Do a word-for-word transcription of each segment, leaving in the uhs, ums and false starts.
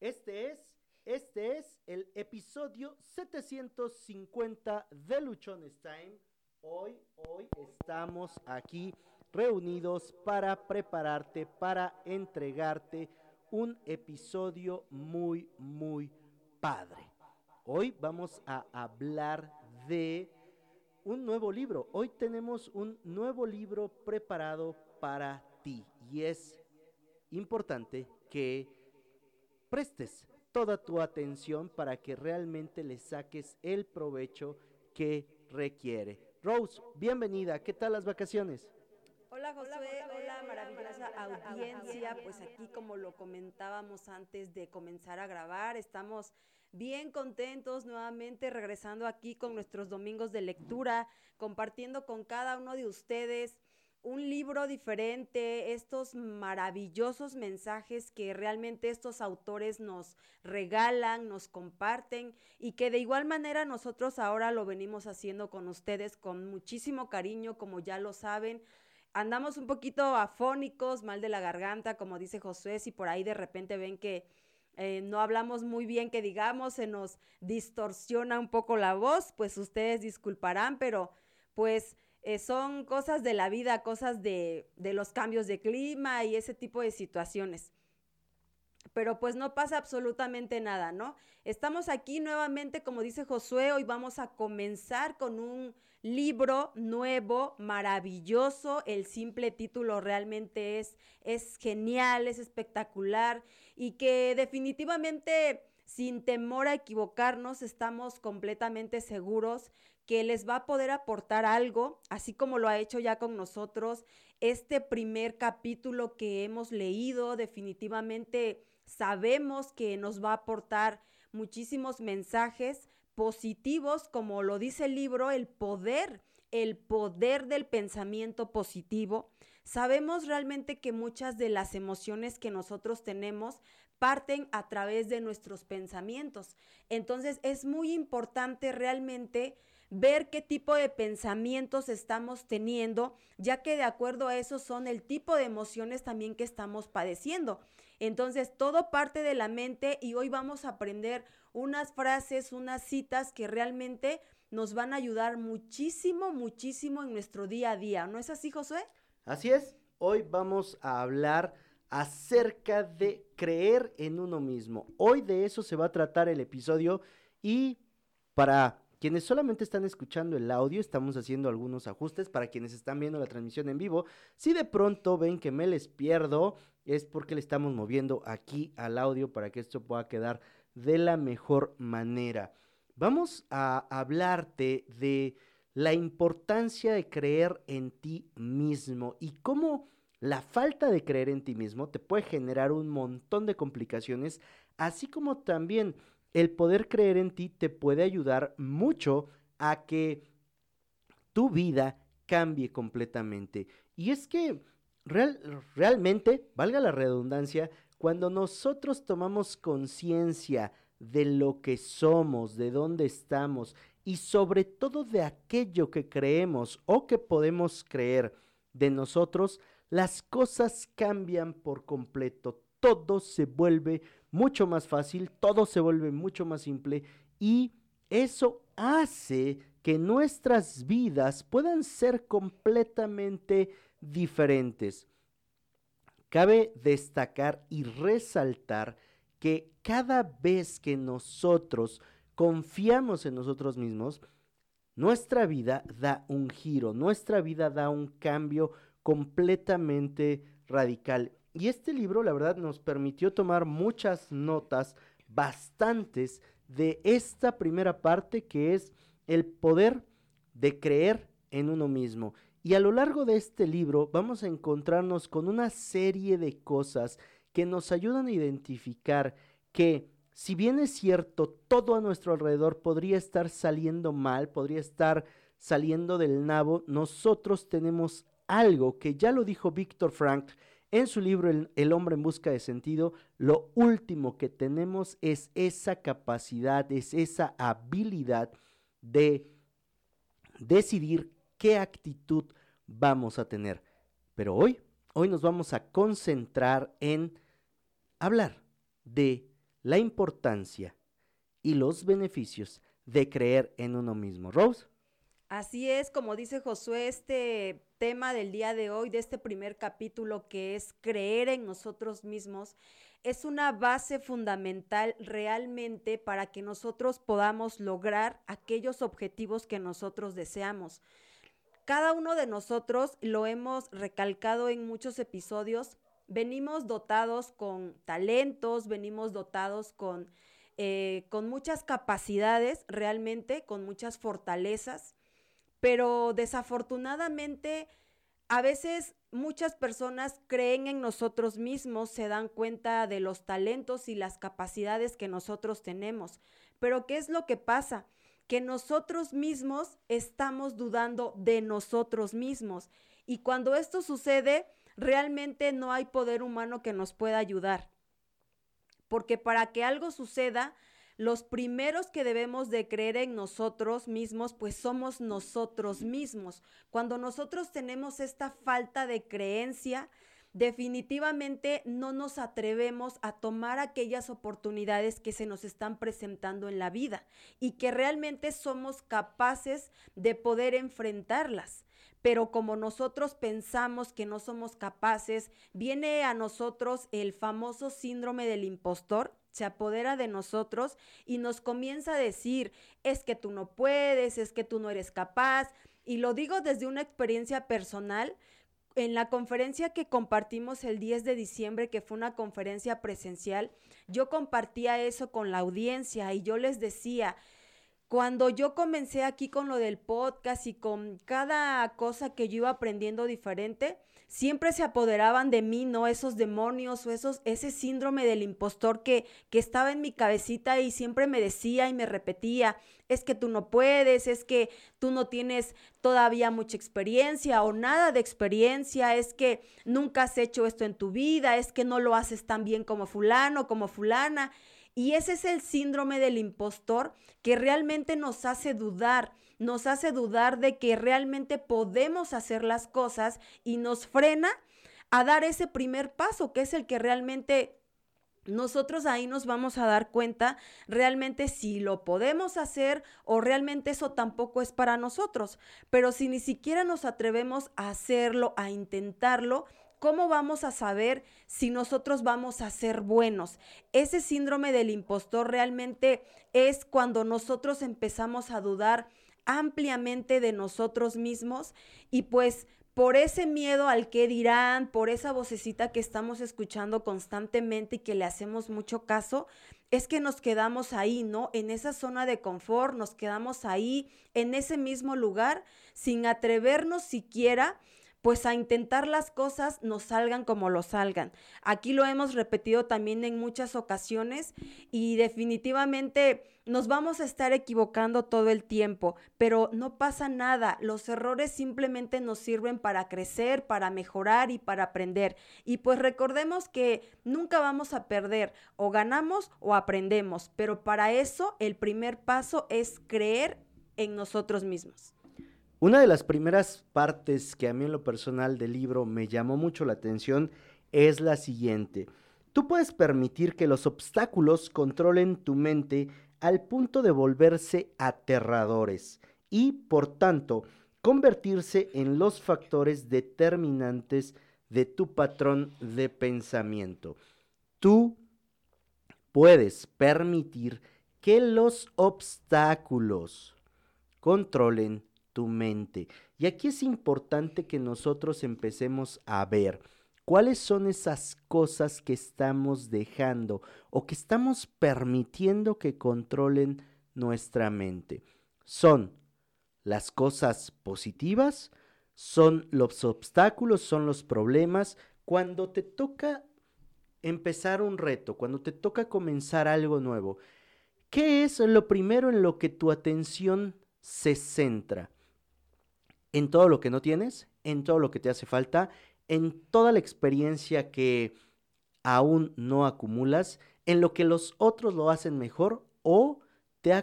Este es, este es el episodio setecientos cincuenta de Luchones Time. Hoy, hoy estamos aquí reunidos para prepararte, para entregarte un episodio muy, muy padre. Hoy vamos a hablar de un nuevo libro. Hoy tenemos un nuevo libro preparado para ti y es importante que prestes toda tu atención para que realmente le saques el provecho que requiere. Rose, bienvenida. ¿Qué tal las vacaciones? Hola Josué, hola maravillosa audiencia, pues aquí como lo comentábamos antes de comenzar a grabar, estamos bien contentos nuevamente regresando aquí con nuestros domingos de lectura, compartiendo con cada uno de ustedes un libro diferente, estos maravillosos mensajes que realmente estos autores nos regalan, nos comparten y que de igual manera nosotros ahora lo venimos haciendo con ustedes con muchísimo cariño, como ya lo saben. Andamos un poquito afónicos, mal de la garganta, como dice Josué, si por ahí de repente ven que eh, no hablamos muy bien, que digamos, se nos distorsiona un poco la voz, pues ustedes disculparán, pero pues eh, son cosas de la vida, cosas de, de los cambios de clima y ese tipo de situaciones. Pero pues no pasa absolutamente nada, ¿no? Estamos aquí nuevamente, como dice Josué, hoy vamos a comenzar con un libro nuevo, maravilloso. El simple título realmente es, es genial, es espectacular y que definitivamente, sin temor a equivocarnos, estamos completamente seguros que les va a poder aportar algo, así como lo ha hecho ya con nosotros. Este primer capítulo que hemos leído, definitivamente sabemos que nos va a aportar muchísimos mensajes positivos, como lo dice el libro, el poder, el poder del pensamiento positivo. Sabemos realmente que muchas de las emociones que nosotros tenemos parten a través de nuestros pensamientos. Entonces es muy importante realmente ver qué tipo de pensamientos estamos teniendo, ya que de acuerdo a eso son el tipo de emociones también que estamos padeciendo. Entonces todo parte de la mente y hoy vamos a aprender unas frases, unas citas que realmente nos van a ayudar muchísimo, muchísimo en nuestro día a día. ¿No es así, Josué? Así es. Hoy vamos a hablar acerca de creer en uno mismo. Hoy de eso se va a tratar el episodio y para quienes solamente están escuchando el audio, estamos haciendo algunos ajustes. Para quienes están viendo la transmisión en vivo, si de pronto ven que me les pierdo, es porque le estamos moviendo aquí al audio para que esto pueda quedar de la mejor manera. Vamos a hablarte de la importancia de creer en ti mismo y cómo la falta de creer en ti mismo te puede generar un montón de complicaciones, así como también el poder creer en ti te puede ayudar mucho a que tu vida cambie completamente. Y es que real, realmente, valga la redundancia, cuando nosotros tomamos conciencia de lo que somos, de dónde estamos y sobre todo de aquello que creemos o que podemos creer de nosotros, las cosas cambian por completo. Todo se vuelve mucho más fácil, todo se vuelve mucho más simple y eso hace que nuestras vidas puedan ser completamente diferentes. Cabe destacar y resaltar que cada vez que nosotros confiamos en nosotros mismos, nuestra vida da un giro, nuestra vida da un cambio completamente radical. Y este libro, la verdad, nos permitió tomar muchas notas, bastantes, de esta primera parte que es el poder de creer en uno mismo. Y a lo largo de este libro vamos a encontrarnos con una serie de cosas que nos ayudan a identificar que, si bien es cierto, todo a nuestro alrededor podría estar saliendo mal, podría estar saliendo del nabo, nosotros tenemos algo que ya lo dijo Víctor Frankl en su libro el, el hombre en busca de sentido. Lo último que tenemos es esa capacidad, es esa habilidad de decidir qué actitud vamos a tener. Pero hoy, hoy nos vamos a concentrar en hablar de la importancia y los beneficios de creer en uno mismo. Rose. Así es, como dice Josué, este tema del día de hoy, de este primer capítulo, que es creer en nosotros mismos, es una base fundamental realmente para que nosotros podamos lograr aquellos objetivos que nosotros deseamos. Cada uno de nosotros, lo hemos recalcado en muchos episodios, venimos dotados con talentos, venimos dotados con, eh, con muchas capacidades realmente, con muchas fortalezas. Pero desafortunadamente, a veces muchas personas creen en nosotros mismos, se dan cuenta de los talentos y las capacidades que nosotros tenemos. Pero ¿qué es lo que pasa? Que nosotros mismos estamos dudando de nosotros mismos. Y cuando esto sucede, realmente no hay poder humano que nos pueda ayudar. Porque para que algo suceda, los primeros que debemos de creer en nosotros mismos, pues somos nosotros mismos. Cuando nosotros tenemos esta falta de creencia, definitivamente no nos atrevemos a tomar aquellas oportunidades que se nos están presentando en la vida y que realmente somos capaces de poder enfrentarlas. Pero como nosotros pensamos que no somos capaces, viene a nosotros el famoso síndrome del impostor, se apodera de nosotros y nos comienza a decir, es que tú no puedes, es que tú no eres capaz. Y lo digo desde una experiencia personal. En la conferencia que compartimos el diez de diciembre, que fue una conferencia presencial, yo compartía eso con la audiencia y yo les decía, cuando yo comencé aquí con lo del podcast y con cada cosa que yo iba aprendiendo diferente, siempre se apoderaban de mí, ¿no? Esos demonios o esos, ese síndrome del impostor que, que estaba en mi cabecita y siempre me decía y me repetía, es que tú no puedes, es que tú no tienes todavía mucha experiencia o nada de experiencia, es que nunca has hecho esto en tu vida, es que no lo haces tan bien como fulano, como fulana. Y ese es el síndrome del impostor que realmente nos hace dudar, nos hace dudar de que realmente podemos hacer las cosas y nos frena a dar ese primer paso, que es el que realmente nosotros ahí nos vamos a dar cuenta realmente si lo podemos hacer o realmente eso tampoco es para nosotros. Pero si ni siquiera nos atrevemos a hacerlo, a intentarlo, ¿cómo vamos a saber si nosotros vamos a ser buenos? Ese síndrome del impostor realmente es cuando nosotros empezamos a dudar ampliamente de nosotros mismos y pues por ese miedo al qué dirán, por esa vocecita que estamos escuchando constantemente y que le hacemos mucho caso, es que nos quedamos ahí, ¿no? En esa zona de confort, nos quedamos ahí, en ese mismo lugar, sin atrevernos siquiera pues a intentar las cosas nos salgan como lo salgan. Aquí lo hemos repetido también en muchas ocasiones y definitivamente nos vamos a estar equivocando todo el tiempo, pero no pasa nada. Los errores simplemente nos sirven para crecer, para mejorar y para aprender. Y pues recordemos que nunca vamos a perder, o ganamos o aprendemos, pero para eso el primer paso es creer en nosotros mismos. Una de las primeras partes que a mí en lo personal del libro me llamó mucho la atención es la siguiente. Tú puedes permitir que los obstáculos controlen tu mente al punto de volverse aterradores y, por tanto, convertirse en los factores determinantes de tu patrón de pensamiento. Tú puedes permitir que los obstáculos controlen tu mente. Y aquí es importante que nosotros empecemos a ver cuáles son esas cosas que estamos dejando o que estamos permitiendo que controlen nuestra mente. ¿Son las cosas positivas? ¿Son los obstáculos? ¿Son los problemas? Cuando te toca empezar un reto, cuando te toca comenzar algo nuevo, ¿qué es lo primero en lo que tu atención se centra? En todo lo que no tienes, en todo lo que te hace falta, en toda la experiencia que aún no acumulas, en lo que los otros lo hacen mejor, o te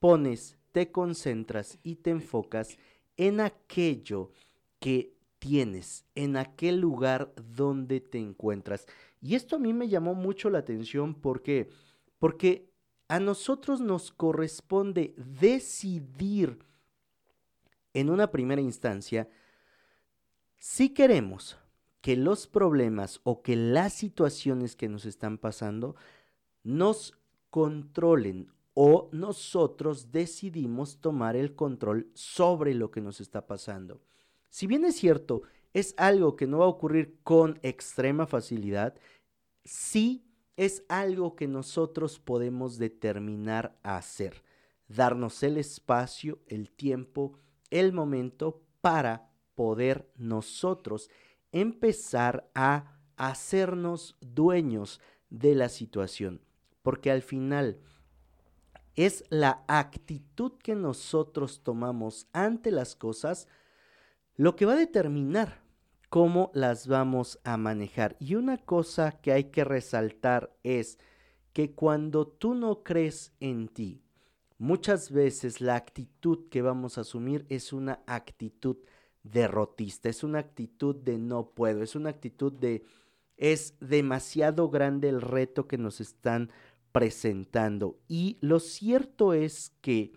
pones, te concentras y te enfocas en aquello que tienes, en aquel lugar donde te encuentras. Y esto a mí me llamó mucho la atención porque porque a nosotros nos corresponde decidir en una primera instancia si queremos que los problemas o que las situaciones que nos están pasando nos controlen o nosotros decidimos tomar el control sobre lo que nos está pasando. Si bien es cierto, es algo que no va a ocurrir con extrema facilidad, sí es algo que nosotros podemos determinar a hacer, darnos el espacio, el tiempo, el momento para poder nosotros empezar a hacernos dueños de la situación, porque al final es la actitud que nosotros tomamos ante las cosas lo que va a determinar cómo las vamos a manejar. Y una cosa que hay que resaltar es que cuando tú no crees en ti, muchas veces la actitud que vamos a asumir es una actitud derrotista, es una actitud de no puedo, es una actitud de es demasiado grande el reto que nos están presentando. Y lo cierto es que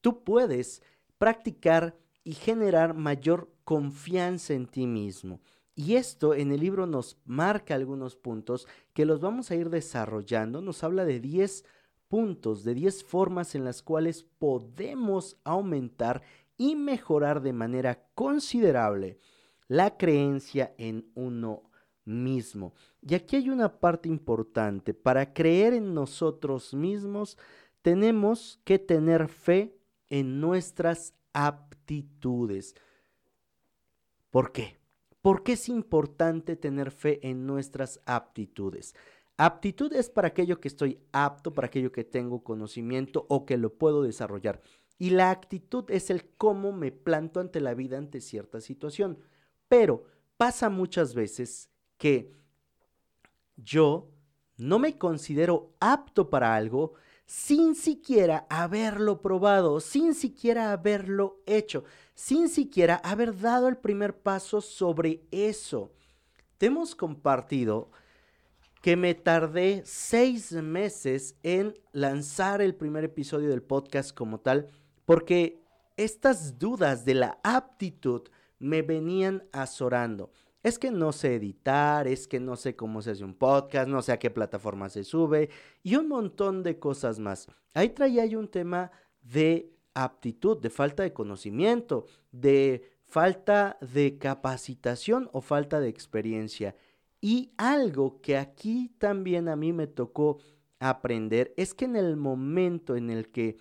tú puedes practicar y generar mayor confianza en ti mismo. Y esto en el libro nos marca algunos puntos que los vamos a ir desarrollando. Nos habla de diez puntos, de diez formas en las cuales podemos aumentar y mejorar de manera considerable la creencia en uno mismo. Y aquí hay una parte importante. Para creer en nosotros mismos, tenemos que tener fe en nuestras aptitudes. ¿Por qué? ¿Por qué es importante tener fe en nuestras aptitudes? Aptitud es para aquello que estoy apto, para aquello que tengo conocimiento o que lo puedo desarrollar. Y la actitud es el cómo me planto ante la vida, ante cierta situación. Pero pasa muchas veces que yo no me considero apto para algo sin siquiera haberlo probado, sin siquiera haberlo hecho, sin siquiera haber dado el primer paso sobre eso. Te hemos compartido que me tardé seis meses en lanzar el primer episodio del podcast como tal, porque estas dudas de la aptitud me venían azorando. Es que no sé editar, es que no sé cómo se hace un podcast, no sé a qué plataforma se sube y un montón de cosas más. Ahí traía yo un tema de aptitud, de falta de conocimiento, de falta de capacitación o falta de experiencia. Y algo que aquí también a mí me tocó aprender es que en el momento en el que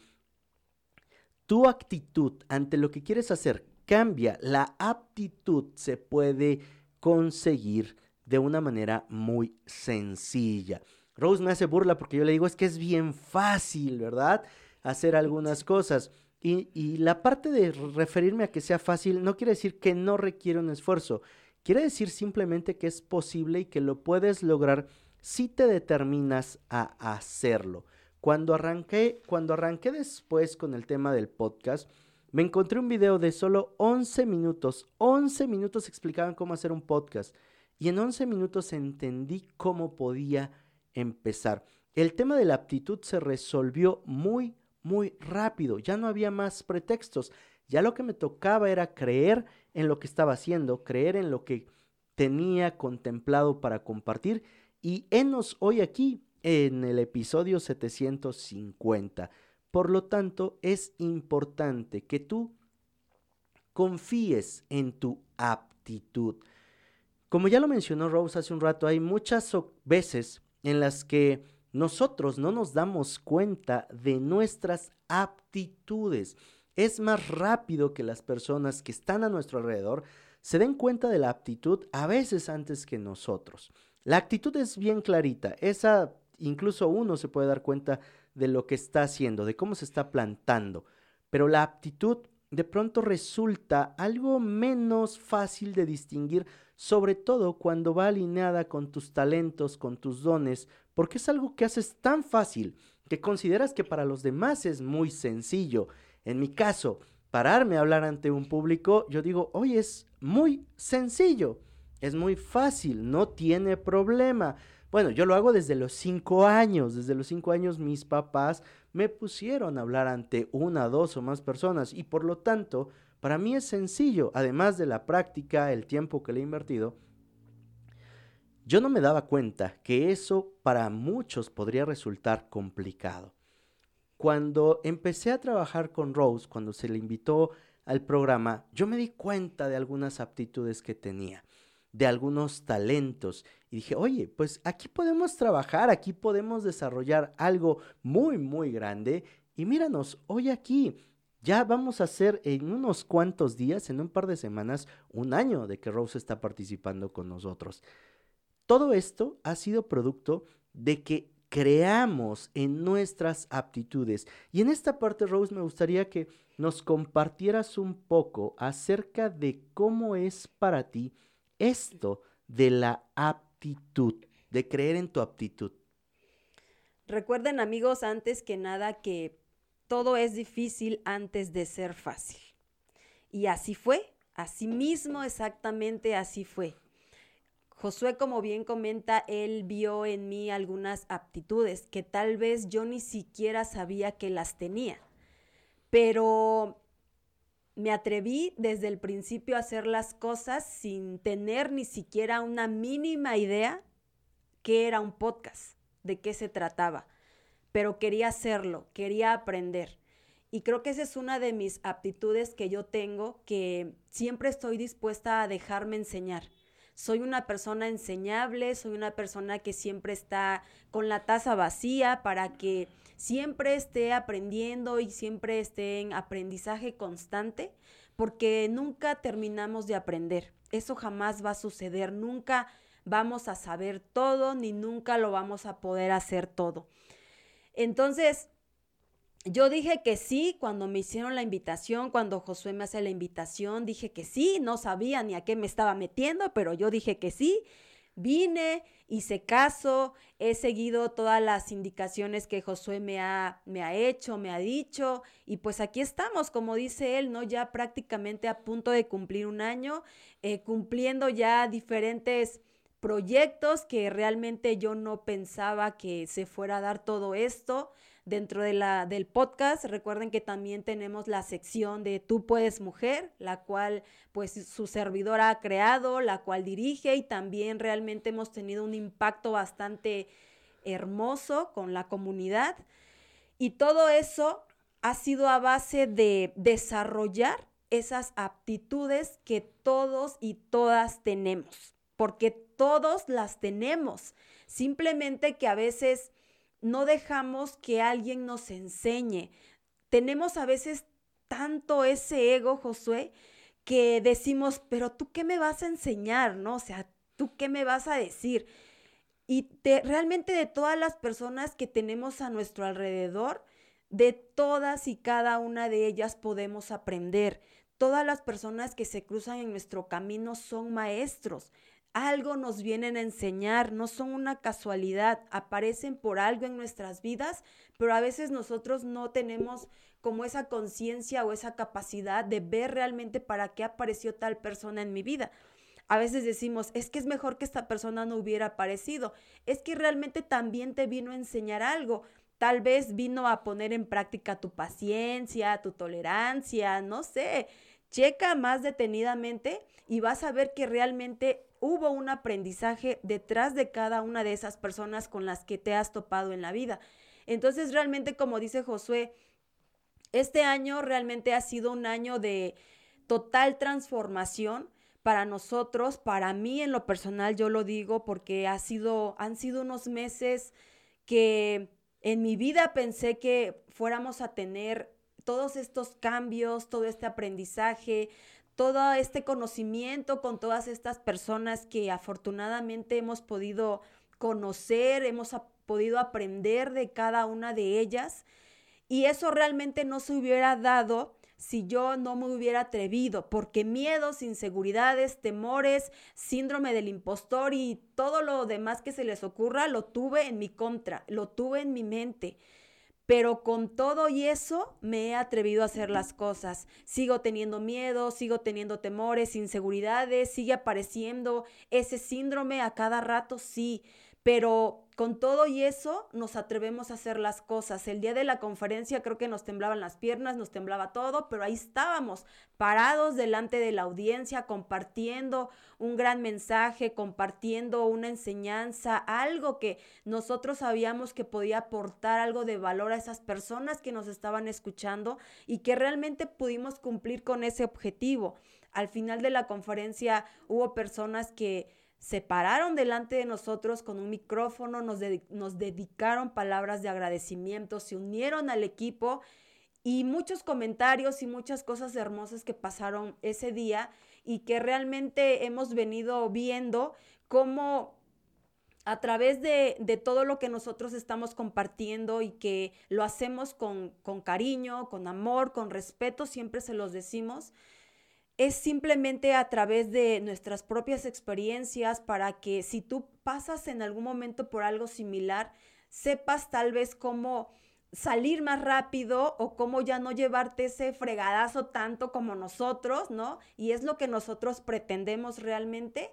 tu actitud ante lo que quieres hacer cambia, la aptitud se puede conseguir de una manera muy sencilla. Rose me hace burla porque yo le digo, es que es bien fácil, ¿verdad? Hacer algunas cosas. Y, y la parte de referirme a que sea fácil no quiere decir que no requiere un esfuerzo. Quiere decir simplemente que es posible y que lo puedes lograr si te determinas a hacerlo. Cuando arranqué, cuando arranqué después con el tema del podcast, me encontré un video de solo once minutos. once minutos explicaban cómo hacer un podcast. Y en once minutos entendí cómo podía empezar. El tema de la aptitud se resolvió muy, muy rápido. Ya no había más pretextos. Ya lo que me tocaba era creer en lo que estaba haciendo, creer en lo que tenía contemplado para compartir. Y henos hoy aquí en el episodio setecientos cincuenta. Por lo tanto, es importante que tú confíes en tu aptitud. Como ya lo mencionó Rose hace un rato, hay muchas veces en las que nosotros no nos damos cuenta de nuestras aptitudes. Es más rápido que las personas que están a nuestro alrededor se den cuenta de la aptitud a veces antes que nosotros. La actitud es bien clarita. Esa, incluso uno se puede dar cuenta de lo que está haciendo, de cómo se está plantando. Pero la aptitud de pronto resulta algo menos fácil de distinguir, sobre todo cuando va alineada con tus talentos, con tus dones, porque es algo que haces tan fácil que consideras que para los demás es muy sencillo. En mi caso, pararme a hablar ante un público, yo digo, oye, es muy sencillo, es muy fácil, no tiene problema. Bueno, yo lo hago desde los cinco años. Desde los cinco años mis papás me pusieron a hablar ante una, dos o más personas y por lo tanto para mí es sencillo, además de la práctica, el tiempo que le he invertido. Yo no me daba cuenta que eso para muchos podría resultar complicado. Cuando empecé a trabajar con Rose, cuando se le invitó al programa, yo me di cuenta de algunas aptitudes que tenía, de algunos talentos, y dije, oye, pues aquí podemos trabajar, aquí podemos desarrollar algo muy, muy grande, y míranos, hoy aquí, ya vamos a hacer en unos cuantos días, en un par de semanas, un año de que Rose está participando con nosotros. Todo esto ha sido producto de que creamos en nuestras aptitudes. Y en esta parte, Rose, me gustaría que nos compartieras un poco acerca de cómo es para ti esto de la aptitud, de creer en tu aptitud. Recuerden, amigos, antes que nada que todo es difícil antes de ser fácil. Y así fue, así mismo, exactamente así fue. Josué, como bien comenta, él vio en mí algunas aptitudes que tal vez yo ni siquiera sabía que las tenía, pero me atreví desde el principio a hacer las cosas sin tener ni siquiera una mínima idea qué era un podcast, de qué se trataba, pero quería hacerlo, quería aprender. Y creo que esa es una de mis aptitudes que yo tengo, que siempre estoy dispuesta a dejarme enseñar. Soy una persona enseñable, soy una persona que siempre está con la taza vacía para que siempre esté aprendiendo y siempre esté en aprendizaje constante, porque nunca terminamos de aprender. Eso jamás va a suceder, nunca vamos a saber todo ni nunca lo vamos a poder hacer todo. Entonces, yo dije que sí cuando me hicieron la invitación, cuando Josué me hace la invitación, dije que sí, no sabía ni a qué me estaba metiendo, pero yo dije que sí, vine, hice caso, he seguido todas las indicaciones que Josué me ha, me ha hecho, me ha dicho, y pues aquí estamos, como dice él, ¿no? Ya prácticamente a punto de cumplir un año, eh, cumpliendo ya diferentes proyectos que realmente yo no pensaba que se fuera a dar todo esto. Dentro de la, del podcast, recuerden que también tenemos la sección de Tú Puedes Mujer, la cual pues su servidora ha creado, la cual dirige, y también realmente hemos tenido un impacto bastante hermoso con la comunidad. Y todo eso ha sido a base de desarrollar esas aptitudes que todos y todas tenemos, porque todos las tenemos, simplemente que a veces no dejamos que alguien nos enseñe. Tenemos a veces tanto ese ego, Josué, que decimos, pero ¿tú qué me vas a enseñar? ¿No? O sea, ¿tú qué me vas a decir? Y te, realmente de todas las personas que tenemos a nuestro alrededor, de todas y cada una de ellas podemos aprender. Todas las personas que se cruzan en nuestro camino son maestros. Algo nos vienen a enseñar, no son una casualidad, aparecen por algo en nuestras vidas, pero a veces nosotros no tenemos como esa conciencia o esa capacidad de ver realmente para qué apareció tal persona en mi vida. A veces decimos, es que es mejor que esta persona no hubiera aparecido, es que realmente también te vino a enseñar algo, tal vez vino a poner en práctica tu paciencia, tu tolerancia, no sé, checa más detenidamente y vas a ver que realmente hubo un aprendizaje detrás de cada una de esas personas con las que te has topado en la vida. Entonces, realmente, como dice Josué, este año realmente ha sido un año de total transformación para nosotros, para mí en lo personal, yo lo digo porque ha sido, han sido unos meses que en mi vida pensé que fuéramos a tener todos estos cambios, todo este aprendizaje, todo este conocimiento con todas estas personas que afortunadamente hemos podido conocer, hemos ap- podido aprender de cada una de ellas. Y eso realmente no se hubiera dado si yo no me hubiera atrevido, porque miedos, inseguridades, temores, síndrome del impostor y todo lo demás que se les ocurra, lo tuve en mi contra, lo tuve en mi mente. Pero con todo y eso me he atrevido a hacer las cosas. Sigo teniendo miedo, sigo teniendo temores, inseguridades, sigue apareciendo ese síndrome a cada rato, sí. Pero con todo y eso nos atrevemos a hacer las cosas. El día de la conferencia creo que nos temblaban las piernas, nos temblaba todo, pero ahí estábamos, parados delante de la audiencia, compartiendo un gran mensaje, compartiendo una enseñanza, algo que nosotros sabíamos que podía aportar algo de valor a esas personas que nos estaban escuchando y que realmente pudimos cumplir con ese objetivo. Al final de la conferencia hubo personas que se pararon delante de nosotros con un micrófono, nos, de, nos dedicaron palabras de agradecimiento, se unieron al equipo y muchos comentarios y muchas cosas hermosas que pasaron ese día y que realmente hemos venido viendo cómo a través de, de todo lo que nosotros estamos compartiendo y que lo hacemos con, con cariño, con amor, con respeto, siempre se los decimos, es simplemente a través de nuestras propias experiencias para que si tú pasas en algún momento por algo similar, sepas tal vez cómo salir más rápido o cómo ya no llevarte ese fregadazo tanto como nosotros, ¿no? Y es lo que nosotros pretendemos realmente.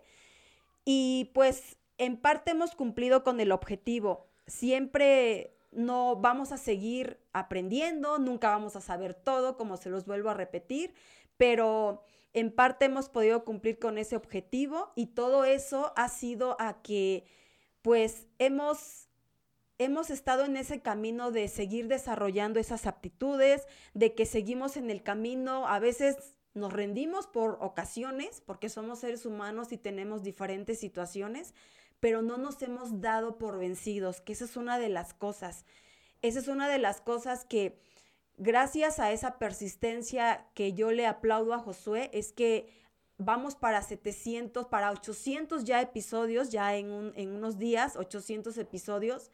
Y pues en parte hemos cumplido con el objetivo. Siempre no vamos a seguir aprendiendo, nunca vamos a saber todo, como se los vuelvo a repetir, pero en parte hemos podido cumplir con ese objetivo y todo eso ha sido a que pues hemos, hemos estado en ese camino de seguir desarrollando esas aptitudes, de que seguimos en el camino, a veces nos rendimos por ocasiones porque somos seres humanos y tenemos diferentes situaciones, pero no nos hemos dado por vencidos, que esa es una de las cosas. Esa es una de las cosas que gracias a esa persistencia que yo le aplaudo a Josué, es que vamos para setecientos, para ochocientos ya episodios, ya en, un, en unos días, ochocientos episodios.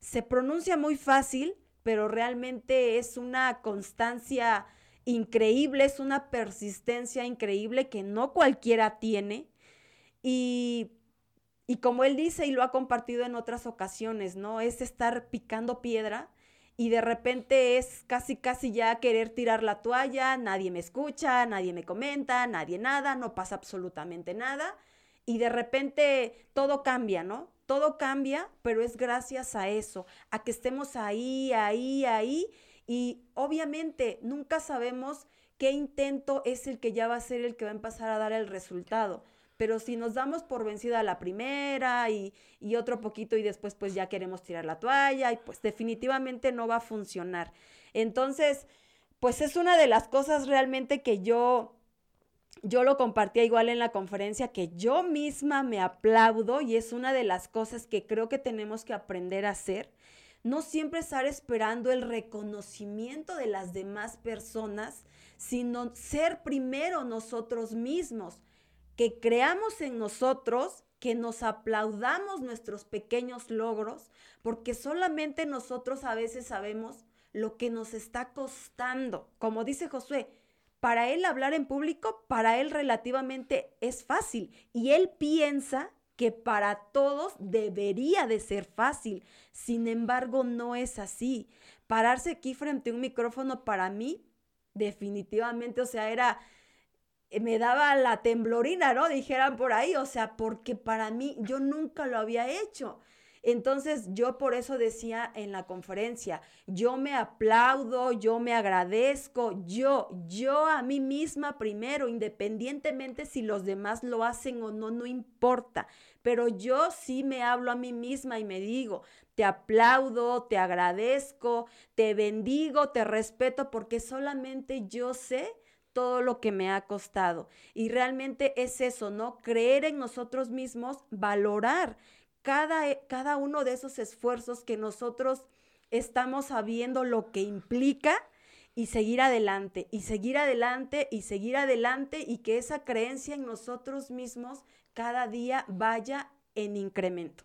Se pronuncia muy fácil, pero realmente es una constancia increíble, es una persistencia increíble que no cualquiera tiene. Y... Y como él dice y lo ha compartido en otras ocasiones, ¿no? Es estar picando piedra y de repente es casi, casi ya querer tirar la toalla, nadie me escucha, nadie me comenta, nadie nada, no pasa absolutamente nada. Y de repente todo cambia, ¿no? Todo cambia, pero es gracias a eso, a que estemos ahí, ahí, ahí. Y obviamente nunca sabemos qué intento es el que ya va a ser el que va a empezar a dar el resultado. Pero si nos damos por vencida la primera y, y otro poquito y después pues ya queremos tirar la toalla y pues definitivamente no va a funcionar. Entonces, pues es una de las cosas realmente que yo, yo lo compartía igual en la conferencia, que yo misma me aplaudo y es una de las cosas que creo que tenemos que aprender a hacer. No siempre estar esperando el reconocimiento de las demás personas, sino ser primero nosotros mismos. Que creamos en nosotros, que nos aplaudamos nuestros pequeños logros, porque solamente nosotros a veces sabemos lo que nos está costando. Como dice Josué, para él hablar en público, para él relativamente es fácil. Y él piensa que para todos debería de ser fácil. Sin embargo, no es así. Pararse aquí frente a un micrófono para mí, definitivamente, o sea, era... me daba la temblorina, ¿no? Dijeran por ahí, o sea, porque para mí yo nunca lo había hecho. Entonces yo por eso decía en la conferencia, yo me aplaudo, yo me agradezco, yo, yo a mí misma primero, independientemente si los demás lo hacen o no, no importa, pero yo sí me hablo a mí misma y me digo, te aplaudo, te agradezco, te bendigo, te respeto, porque solamente yo sé todo lo que me ha costado. Y realmente es eso, ¿no? Creer en nosotros mismos, valorar cada, cada uno de esos esfuerzos que nosotros estamos sabiendo lo que implica y seguir adelante, y seguir adelante, y seguir adelante, y que esa creencia en nosotros mismos cada día vaya en incremento.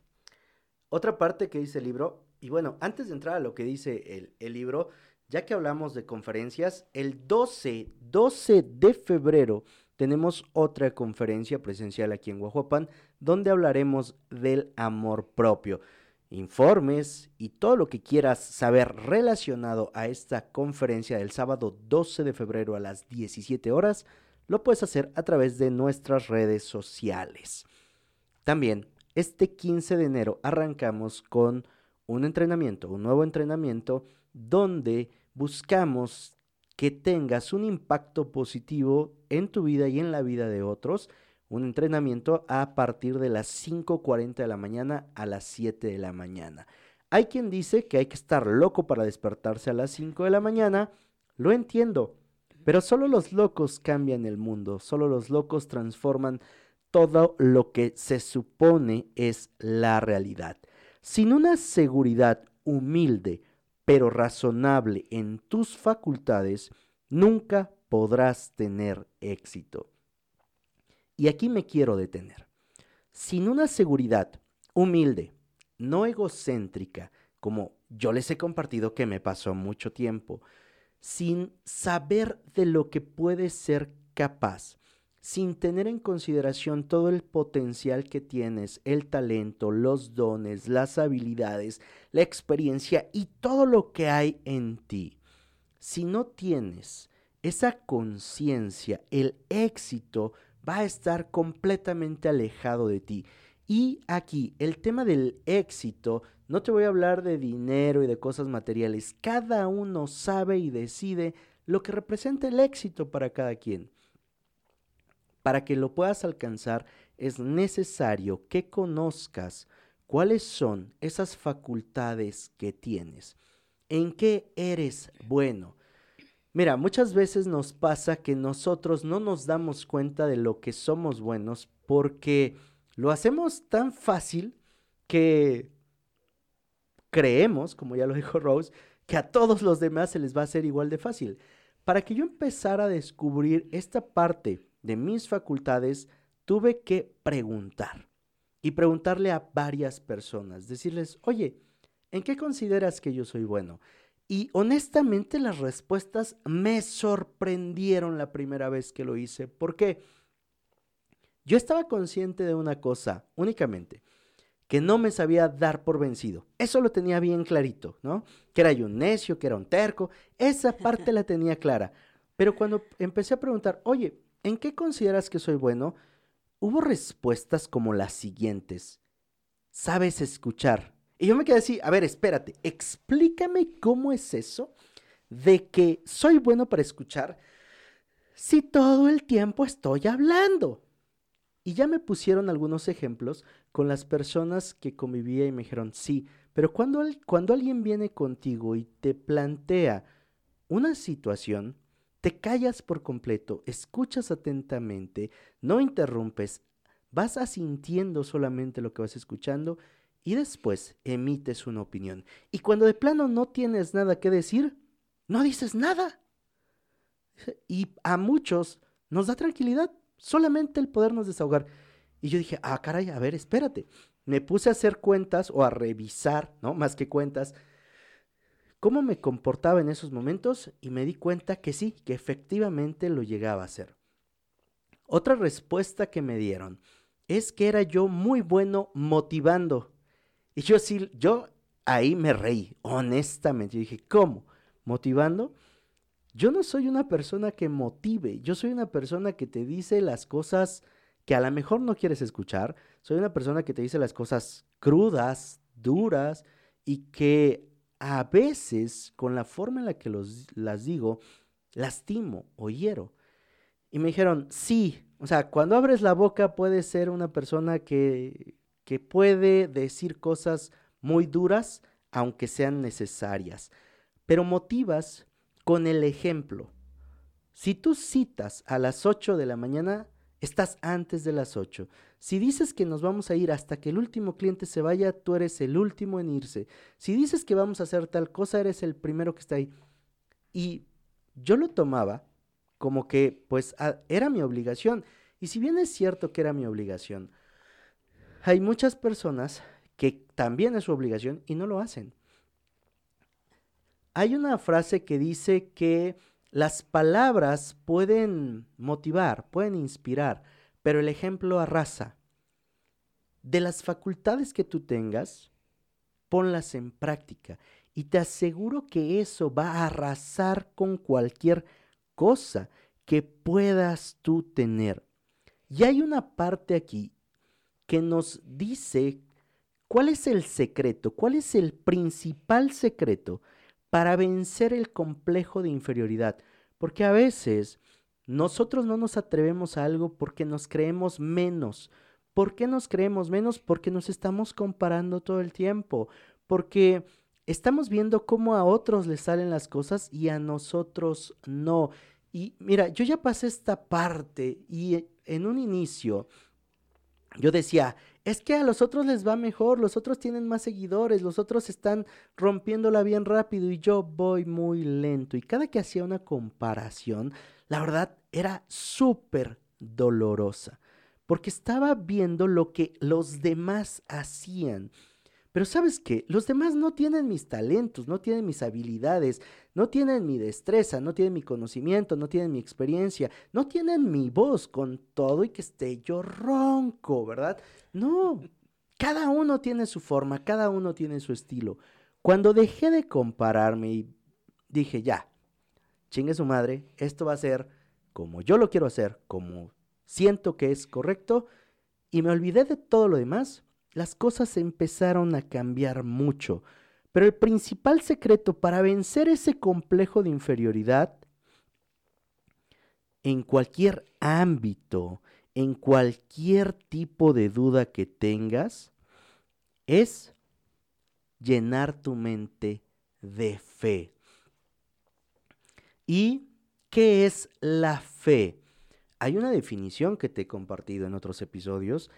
Otra parte que dice el libro, y bueno, antes de entrar a lo que dice el, el libro, ya que hablamos de conferencias, el doce de febrero tenemos otra conferencia presencial aquí en Huajuapan, donde hablaremos del amor propio. Informes y todo lo que quieras saber relacionado a esta conferencia del sábado doce de febrero a las diecisiete horas, lo puedes hacer a través de nuestras redes sociales. También Este quince de enero arrancamos con un entrenamiento, un nuevo entrenamiento donde buscamos que tengas un impacto positivo en tu vida y en la vida de otros. Un entrenamiento a partir de las cinco cuarenta de la mañana a las siete de la mañana. Hay quien dice que hay que estar loco para despertarse a las cinco de la mañana. Lo entiendo, pero solo los locos cambian el mundo. Solo los locos transforman todo lo que se supone es la realidad. Sin una seguridad humilde, pero razonable en tus facultades, nunca podrás tener éxito. Y aquí me quiero detener. Sin una seguridad humilde, no egocéntrica, como yo les he compartido que me pasó mucho tiempo, sin saber de lo que puedes ser capaz, sin tener en consideración todo el potencial que tienes, el talento, los dones, las habilidades, la experiencia y todo lo que hay en ti. Si no tienes esa conciencia, el éxito va a estar completamente alejado de ti. Y aquí, el tema del éxito, no te voy a hablar de dinero y de cosas materiales. Cada uno sabe y decide lo que representa el éxito para cada quien. Para que lo puedas alcanzar es necesario que conozcas cuáles son esas facultades que tienes, en qué eres bueno. Mira, muchas veces nos pasa que nosotros no nos damos cuenta de lo que somos buenos porque lo hacemos tan fácil que creemos, como ya lo dijo Rose, que a todos los demás se les va a hacer igual de fácil. Para que yo empezara a descubrir esta parte de mis facultades, tuve que preguntar y preguntarle a varias personas, decirles, oye, ¿en qué consideras que yo soy bueno? Y honestamente las respuestas me sorprendieron la primera vez que lo hice, porque yo estaba consciente de una cosa únicamente, que no me sabía dar por vencido. Eso lo tenía bien clarito, ¿no? Que era yo un necio, que era un terco, esa parte la tenía clara. Pero cuando empecé a preguntar, oye, ¿en qué consideras que soy bueno? Hubo respuestas como las siguientes. ¿Sabes escuchar? Y yo me quedé así, a ver, espérate, explícame cómo es eso de que soy bueno para escuchar si todo el tiempo estoy hablando. Y ya me pusieron algunos ejemplos con las personas que convivía y me dijeron, sí, pero cuando, cuando alguien viene contigo y te plantea una situación, te callas por completo, escuchas atentamente, no interrumpes, vas asintiendo solamente lo que vas escuchando y después emites una opinión. Y cuando de plano no tienes nada que decir, no dices nada. Y a muchos nos da tranquilidad, solamente el podernos desahogar. Y yo dije, ah, caray, a ver, espérate. Me puse a hacer cuentas o a revisar, ¿no? Más que cuentas, cómo me comportaba en esos momentos y me di cuenta que sí, que efectivamente lo llegaba a hacer. Otra respuesta que me dieron es que era yo muy bueno motivando. Y yo sí, yo ahí me reí, honestamente. Yo dije, ¿cómo? ¿Motivando? Yo no soy una persona que motive, yo soy una persona que te dice las cosas que a lo mejor no quieres escuchar, soy una persona que te dice las cosas crudas, duras y que a veces, con la forma en la que los, las digo, lastimo o hiero. Y me dijeron, sí, o sea, cuando abres la boca puedes ser una persona que, que puede decir cosas muy duras, aunque sean necesarias. Pero motivas con el ejemplo. Si tú citas a las ocho de la mañana, estás antes de las ocho. Si dices que nos vamos a ir hasta que el último cliente se vaya, tú eres el último en irse. Si dices que vamos a hacer tal cosa, eres el primero que está ahí. Y yo lo tomaba como que, pues, a, era mi obligación. Y si bien es cierto que era mi obligación, hay muchas personas que también es su obligación y no lo hacen. Hay una frase que dice que las palabras pueden motivar, pueden inspirar, pero el ejemplo arrasa. De las facultades que tú tengas, ponlas en práctica y te aseguro que eso va a arrasar con cualquier cosa que puedas tú tener. Y hay una parte aquí que nos dice cuál es el secreto, cuál es el principal secreto para vencer el complejo de inferioridad. Porque a veces nosotros no nos atrevemos a algo porque nos creemos menos. ¿Por qué nos creemos menos? Porque nos estamos comparando todo el tiempo, porque estamos viendo cómo a otros les salen las cosas y a nosotros no. Y mira, yo ya pasé esta parte y en un inicio yo decía, es que a los otros les va mejor, los otros tienen más seguidores, los otros están rompiéndola bien rápido y yo voy muy lento. Y cada que hacía una comparación, la verdad era súper dolorosa, porque estaba viendo lo que los demás hacían. Pero ¿sabes qué? Los demás no tienen mis talentos, no tienen mis habilidades, no tienen mi destreza, no tienen mi conocimiento, no tienen mi experiencia, no tienen mi voz, con todo y que esté yo ronco, ¿verdad? No, cada uno tiene su forma, cada uno tiene su estilo. Cuando dejé de compararme y dije, ya, chingue su madre, esto va a ser como yo lo quiero hacer, como siento que es correcto, y me olvidé de todo lo demás, las cosas empezaron a cambiar mucho. Pero el principal secreto para vencer ese complejo de inferioridad en cualquier ámbito, en cualquier tipo de duda que tengas, es llenar tu mente de fe. ¿Y qué es la fe? Hay una definición que te he compartido en otros episodios,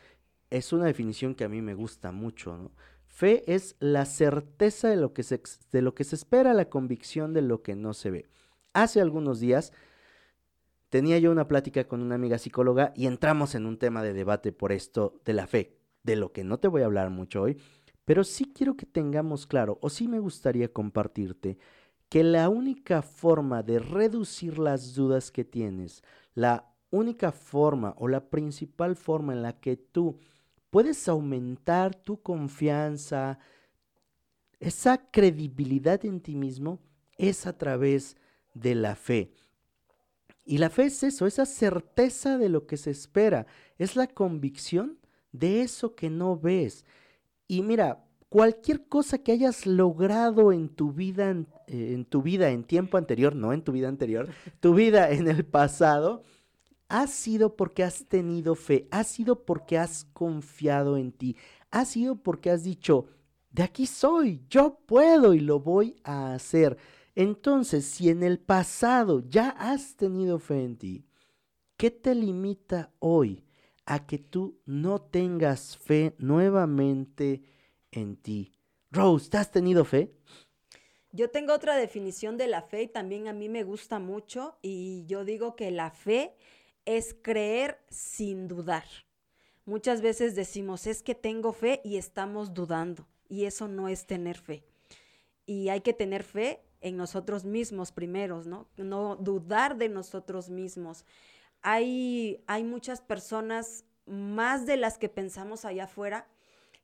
es una definición que a mí me gusta mucho, ¿no? Fe es la certeza de lo que se, de lo que se espera, la convicción de lo que no se ve. Hace algunos días tenía yo una plática con una amiga psicóloga y entramos en un tema de debate por esto de la fe, de lo que no te voy a hablar mucho hoy, pero sí quiero que tengamos claro, o sí me gustaría compartirte, que la única forma de reducir las dudas que tienes, la única forma o la principal forma en la que tú puedes aumentar tu confianza, esa credibilidad en ti mismo, es a través de la fe. Y la fe es eso, esa certeza de lo que se espera, es la convicción de eso que no ves. Y mira, cualquier cosa que hayas logrado en tu vida, en, en tu vida, en tiempo anterior, no en tu vida anterior, tu vida en el pasado, ha sido porque has tenido fe, ha sido porque has confiado en ti, ha sido porque has dicho, de aquí soy, yo puedo y lo voy a hacer. Entonces, si en el pasado ya has tenido fe en ti, ¿qué te limita hoy a que tú no tengas fe nuevamente en ti? Rose, ¿te has tenido fe? Yo tengo otra definición de la fe y también a mí me gusta mucho, y yo digo que la fe es creer sin dudar. Muchas veces decimos, es que tengo fe y estamos dudando, y eso no es tener fe. Y hay que tener fe en nosotros mismos primeros, ¿no? No dudar de nosotros mismos. Hay, hay muchas personas, más de las que pensamos allá afuera,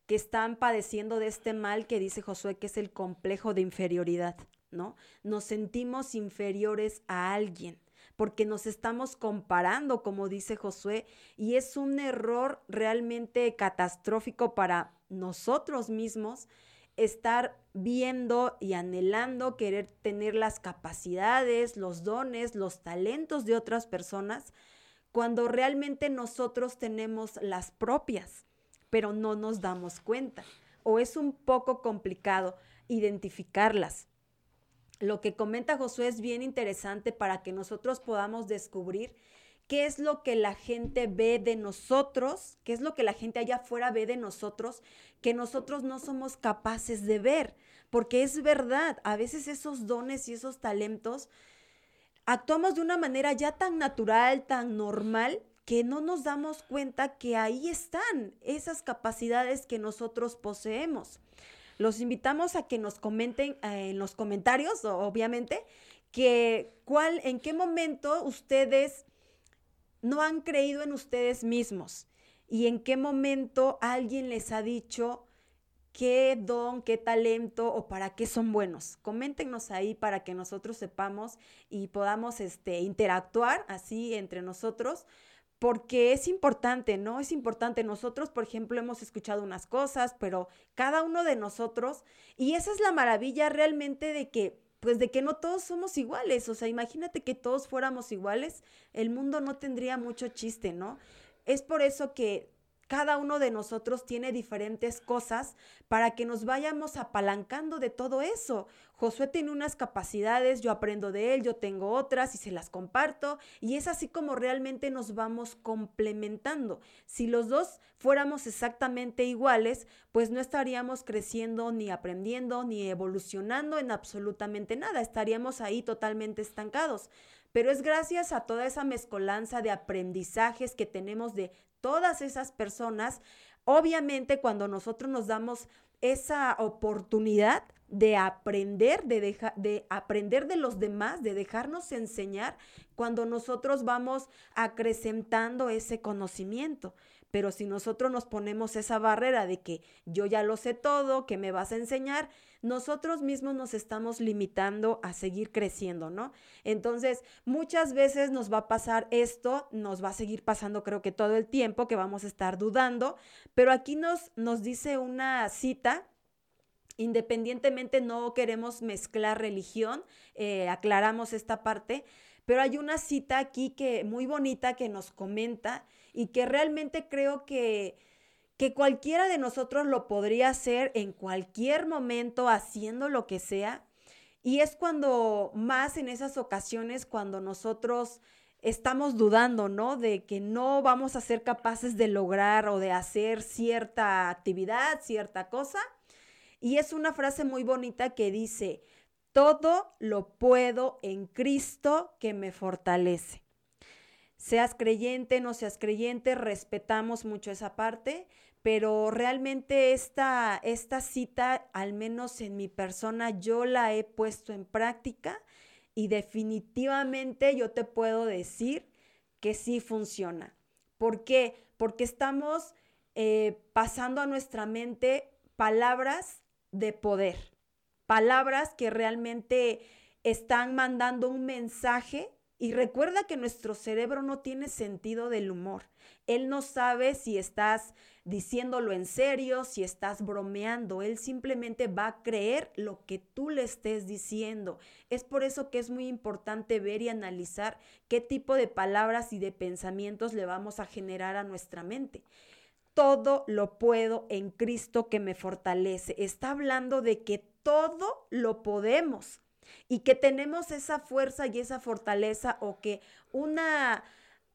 que están padeciendo de este mal que dice Josué, que es el complejo de inferioridad, ¿no? Nos sentimos inferiores a alguien, porque nos estamos comparando, como dice Josué, y es un error realmente catastrófico para nosotros mismos estar viendo y anhelando, querer tener las capacidades, los dones, los talentos de otras personas, cuando realmente nosotros tenemos las propias, pero no nos damos cuenta, o es un poco complicado identificarlas. Lo que comenta Josué es bien interesante para que nosotros podamos descubrir qué es lo que la gente ve de nosotros, qué es lo que la gente allá afuera ve de nosotros, que nosotros no somos capaces de ver, porque es verdad, a veces esos dones y esos talentos actuamos de una manera ya tan natural, tan normal, que no nos damos cuenta que ahí están esas capacidades que nosotros poseemos. Los invitamos a que nos comenten eh, en los comentarios, obviamente, que cuál, en qué momento ustedes no han creído en ustedes mismos y en qué momento alguien les ha dicho qué don, qué talento o para qué son buenos. Coméntenos ahí para que nosotros sepamos y podamos este, interactuar así entre nosotros porque es importante, ¿no? Es importante. Nosotros, por ejemplo, hemos escuchado unas cosas, pero cada uno de nosotros, y esa es la maravilla realmente de que, pues de que no todos somos iguales. O sea, imagínate que todos fuéramos iguales, el mundo no tendría mucho chiste, ¿no? Es por eso que cada uno de nosotros tiene diferentes cosas para que nos vayamos apalancando de todo eso. Josué tiene unas capacidades, yo aprendo de él, yo tengo otras y se las comparto. Y es así como realmente nos vamos complementando. Si los dos fuéramos exactamente iguales, pues no estaríamos creciendo, ni aprendiendo, ni evolucionando en absolutamente nada. Estaríamos ahí totalmente estancados. Pero es gracias a toda esa mezcolanza de aprendizajes que tenemos de todas esas personas. Obviamente, cuando nosotros nos damos esa oportunidad de aprender, de, deja, de aprender de los demás, de dejarnos enseñar, cuando nosotros vamos acrecentando ese conocimiento. Pero si nosotros nos ponemos esa barrera de que yo ya lo sé todo, que me vas a enseñar, nosotros mismos nos estamos limitando a seguir creciendo, ¿no? Entonces, muchas veces nos va a pasar esto, nos va a seguir pasando creo que todo el tiempo, que vamos a estar dudando, pero aquí nos, nos dice una cita. Independientemente, no queremos mezclar religión, eh, aclaramos esta parte, pero hay una cita aquí que muy bonita que nos comenta y que realmente creo que, que cualquiera de nosotros lo podría hacer en cualquier momento, haciendo lo que sea, y es cuando más en esas ocasiones cuando nosotros estamos dudando, ¿no? De que no vamos a ser capaces de lograr o de hacer cierta actividad, cierta cosa. Y es una frase muy bonita que dice, todo lo puedo en Cristo que me fortalece. Seas creyente, no seas creyente, respetamos mucho esa parte, pero realmente esta, esta cita, al menos en mi persona, yo la he puesto en práctica y definitivamente yo te puedo decir que sí funciona. ¿Por qué? Porque estamos eh, pasando a nuestra mente palabras de poder, palabras que realmente están mandando un mensaje. Y recuerda que nuestro cerebro no tiene sentido del humor. Él no sabe si estás diciéndolo en serio, si estás bromeando. Él simplemente va a creer lo que tú le estés diciendo. Es por eso que es muy importante ver y analizar qué tipo de palabras y de pensamientos le vamos a generar a nuestra mente. Todo lo puedo en Cristo que me fortalece. Está hablando de que todo lo podemos y que tenemos esa fuerza y esa fortaleza, o que una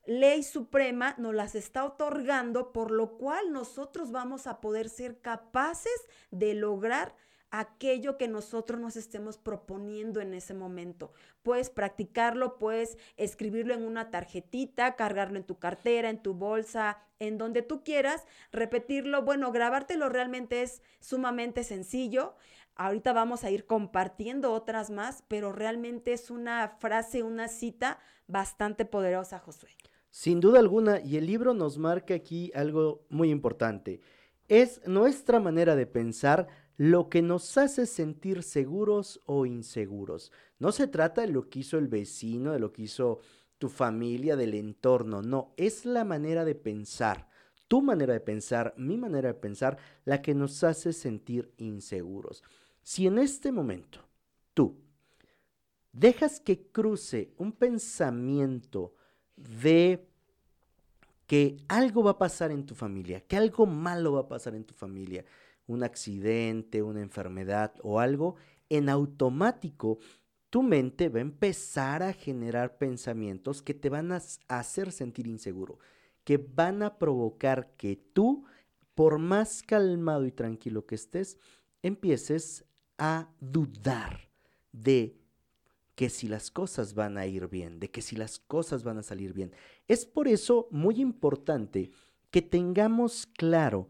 ley suprema nos las está otorgando, por lo cual nosotros vamos a poder ser capaces de lograr aquello que nosotros nos estemos proponiendo en ese momento. Puedes practicarlo, puedes escribirlo en una tarjetita, cargarlo en tu cartera, en tu bolsa, en donde tú quieras, repetirlo. Bueno, grabártelo realmente es sumamente sencillo. Ahorita vamos a ir compartiendo otras más, pero realmente es una frase, una cita bastante poderosa, Josué. Sin duda alguna, y el libro nos marca aquí algo muy importante. Es nuestra manera de pensar lo que nos hace sentir seguros o inseguros. No se trata de lo que hizo el vecino, de lo que hizo tu familia, del entorno. No, es la manera de pensar, tu manera de pensar, mi manera de pensar, la que nos hace sentir inseguros. Si en este momento tú dejas que cruce un pensamiento de que algo va a pasar en tu familia, que algo malo va a pasar en tu familia, un accidente, una enfermedad o algo, en automático tu mente va a empezar a generar pensamientos que te van a hacer sentir inseguro, que van a provocar que tú, por más calmado y tranquilo que estés, empieces a dudar de que si las cosas van a ir bien, de que si las cosas van a salir bien. Es por eso muy importante que tengamos claro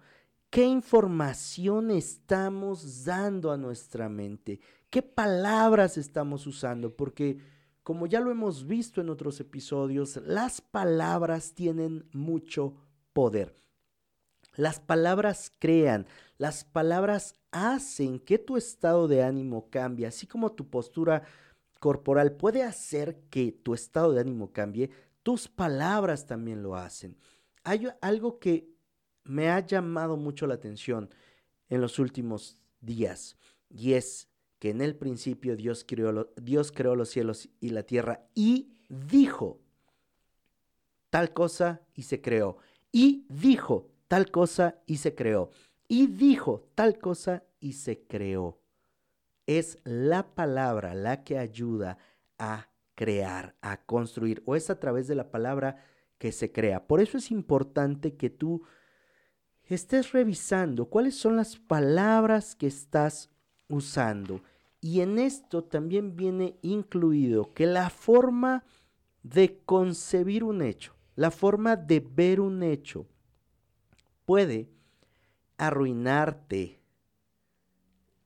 qué información estamos dando a nuestra mente, qué palabras estamos usando, porque como ya lo hemos visto en otros episodios, las palabras tienen mucho poder. Las palabras crean, las palabras hacen que tu estado de ánimo cambie, así como tu postura corporal puede hacer que tu estado de ánimo cambie. Tus palabras también lo hacen. Hay algo que me ha llamado mucho la atención en los últimos días, y es que en el principio Dios creó, lo, Dios creó los cielos y la tierra, y dijo tal cosa y se creó, y dijo tal cosa y se creó, y dijo tal cosa y se creó. Es la palabra la que ayuda a crear, a construir, o es a través de la palabra que se crea. Por eso es importante que tú estés revisando cuáles son las palabras que estás usando. Y en esto también viene incluido que la forma de concebir un hecho, la forma de ver un hecho, puede arruinarte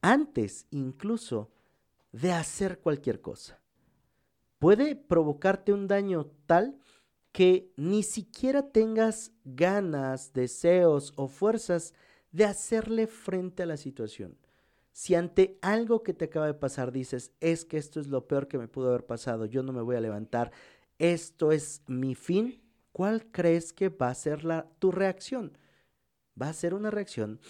antes incluso de hacer cualquier cosa. Puede provocarte un daño tal que ni siquiera tengas ganas, deseos o fuerzas de hacerle frente a la situación. Si ante algo que te acaba de pasar dices, es que esto es lo peor que me pudo haber pasado, yo no me voy a levantar, esto es mi fin, ¿cuál crees que va a ser la, tu reacción? Va a ser una reacción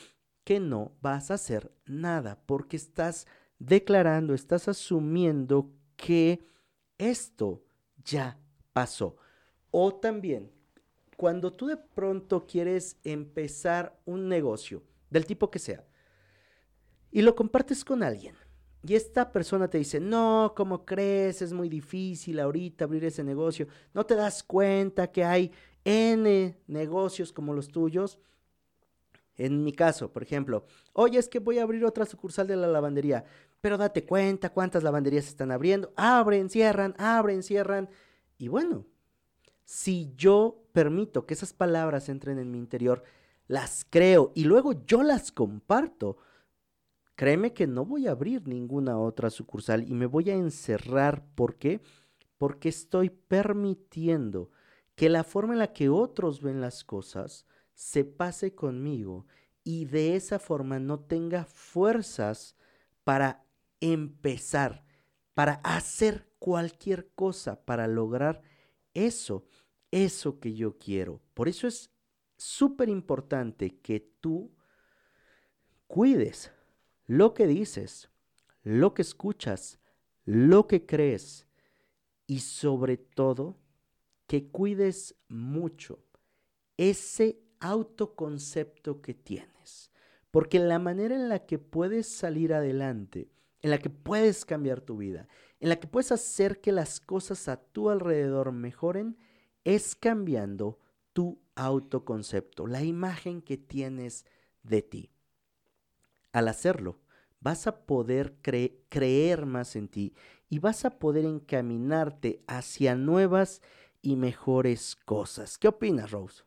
que no vas a hacer nada, porque estás declarando, estás asumiendo que esto ya pasó. O también, cuando tú de pronto quieres empezar un negocio, del tipo que sea, y lo compartes con alguien, y esta persona te dice, no, ¿cómo crees? Es muy difícil ahorita abrir ese negocio, no te das cuenta que hay N negocios como los tuyos. En mi caso, por ejemplo, oye, es que voy a abrir otra sucursal de la lavandería, pero date cuenta cuántas lavanderías están abriendo, abren, cierran, abren, cierran, y bueno, si yo permito que esas palabras entren en mi interior, las creo y luego yo las comparto, créeme que no voy a abrir ninguna otra sucursal y me voy a encerrar. ¿Por qué? Porque estoy permitiendo que la forma en la que otros ven las cosas se pase conmigo y de esa forma no tenga fuerzas para empezar, para hacer cualquier cosa, para lograr Eso, eso que yo quiero. Por eso es súper importante que tú cuides lo que dices, lo que escuchas, lo que crees y sobre todo que cuides mucho ese autoconcepto que tienes. Porque la manera en la que puedes salir adelante, en la que puedes cambiar tu vida, en la que puedes hacer que las cosas a tu alrededor mejoren, es cambiando tu autoconcepto, la imagen que tienes de ti. Al hacerlo, vas a poder cre- creer más en ti y vas a poder encaminarte hacia nuevas y mejores cosas. ¿Qué opinas, Rose?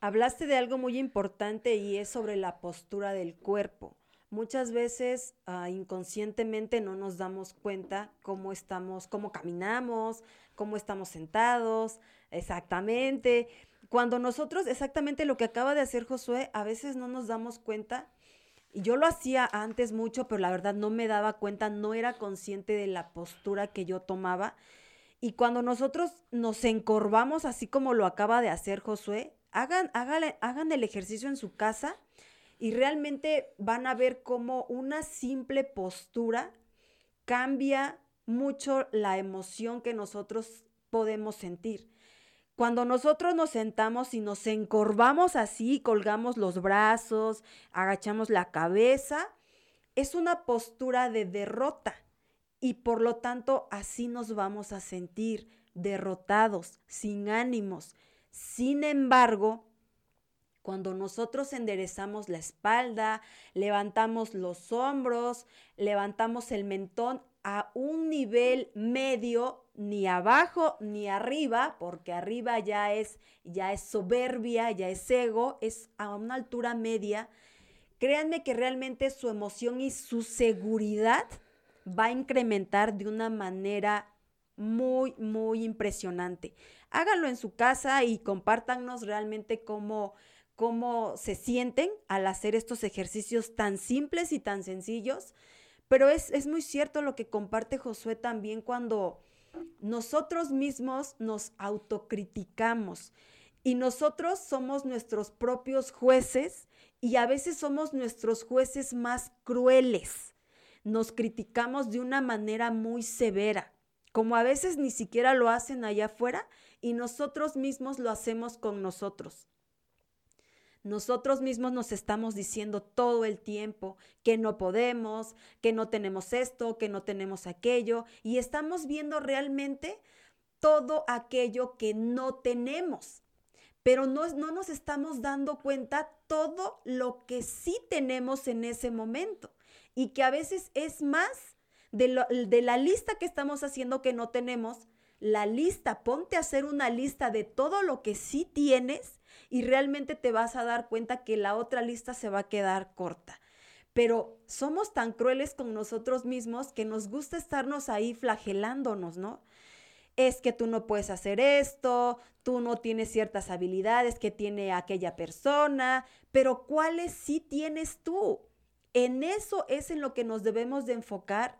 Hablaste de algo muy importante y es sobre la postura del cuerpo. Muchas veces uh, inconscientemente no nos damos cuenta cómo estamos, cómo caminamos, cómo estamos sentados, exactamente. Cuando nosotros, exactamente lo que acaba de hacer Josué, a veces no nos damos cuenta. Yo lo hacía antes mucho, pero la verdad no me daba cuenta, no era consciente de la postura que yo tomaba. Y cuando nosotros nos encorvamos, así como lo acaba de hacer Josué, hagan, hágale, hagan el ejercicio en su casa. Y realmente van a ver cómo una simple postura cambia mucho la emoción que nosotros podemos sentir. Cuando nosotros nos sentamos y nos encorvamos así, colgamos los brazos, agachamos la cabeza, es una postura de derrota y por lo tanto así nos vamos a sentir, derrotados, sin ánimos. Sin embargo, cuando nosotros enderezamos la espalda, levantamos los hombros, levantamos el mentón a un nivel medio, ni abajo ni arriba, porque arriba ya es, ya es soberbia, ya es ego, es a una altura media. Créanme que realmente su emoción y su seguridad va a incrementar de una manera muy, muy impresionante. Háganlo en su casa y compártanos realmente cómo... cómo se sienten al hacer estos ejercicios tan simples y tan sencillos, pero es, es muy cierto lo que comparte Josué también cuando, nosotros mismos nos autocriticamos y nosotros somos nuestros propios jueces y a veces somos nuestros jueces más crueles. Nos criticamos de una manera muy severa, como a veces ni siquiera lo hacen allá afuera y nosotros mismos lo hacemos con nosotros. Nosotros mismos nos estamos diciendo todo el tiempo que no podemos, que no tenemos esto, que no tenemos aquello, y estamos viendo realmente todo aquello que no tenemos, pero no, no nos estamos dando cuenta todo lo que sí tenemos en ese momento y que a veces es más de, lo, de la lista que estamos haciendo que no tenemos. La lista, ponte a hacer una lista de todo lo que sí tienes y realmente te vas a dar cuenta que la otra lista se va a quedar corta. Pero somos tan crueles con nosotros mismos que nos gusta estarnos ahí flagelándonos, ¿no? Es que tú no puedes hacer esto, tú no tienes ciertas habilidades que tiene aquella persona, pero ¿cuáles sí tienes tú? En eso es en lo que nos debemos de enfocar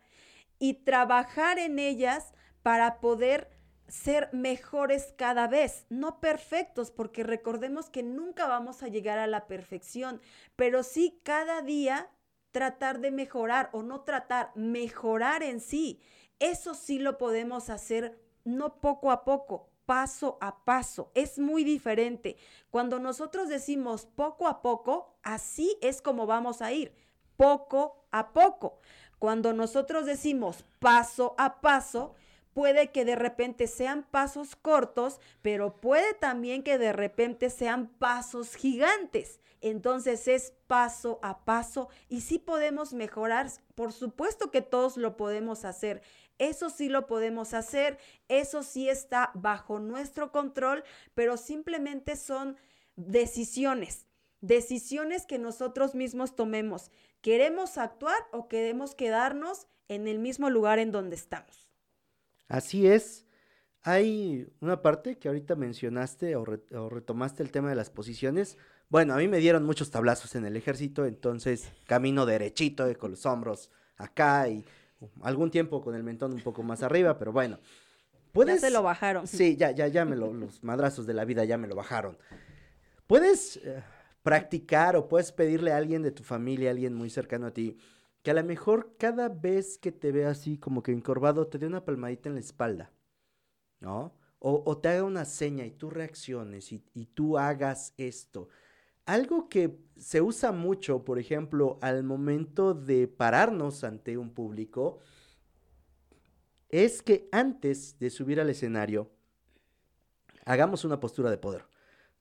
y trabajar en ellas para poder ser mejores cada vez, no perfectos, porque recordemos que nunca vamos a llegar a la perfección, pero sí cada día tratar de mejorar o no tratar, mejorar en sí. Eso sí lo podemos hacer, no poco a poco, paso a paso. Es muy diferente. Cuando nosotros decimos poco a poco, así es como vamos a ir, poco a poco. Cuando nosotros decimos paso a paso, puede que de repente sean pasos cortos, pero puede también que de repente sean pasos gigantes. Entonces es paso a paso y sí podemos mejorar. Por supuesto que todos lo podemos hacer. Eso sí lo podemos hacer. Eso sí está bajo nuestro control, pero simplemente son decisiones. Decisiones que nosotros mismos tomemos. ¿Queremos actuar o queremos quedarnos en el mismo lugar en donde estamos? Así es, hay una parte que ahorita mencionaste o, re, o retomaste el tema de las posiciones. Bueno, a mí me dieron muchos tablazos en el ejército, entonces camino derechito con los hombros acá y uh, algún tiempo con el mentón un poco más arriba, pero bueno. ¿Puedes? Ya se lo bajaron. Sí, ya, ya, ya me lo, los madrazos de la vida ya me lo bajaron. Puedes eh, practicar o puedes pedirle a alguien de tu familia, a alguien muy cercano a ti, que a lo mejor cada vez que te vea así como que encorvado, te dé una palmadita en la espalda, ¿no? O, o te haga una seña y tú reacciones y, y tú hagas esto. Algo que se usa mucho, por ejemplo, al momento de pararnos ante un público, es que antes de subir al escenario, hagamos una postura de poder.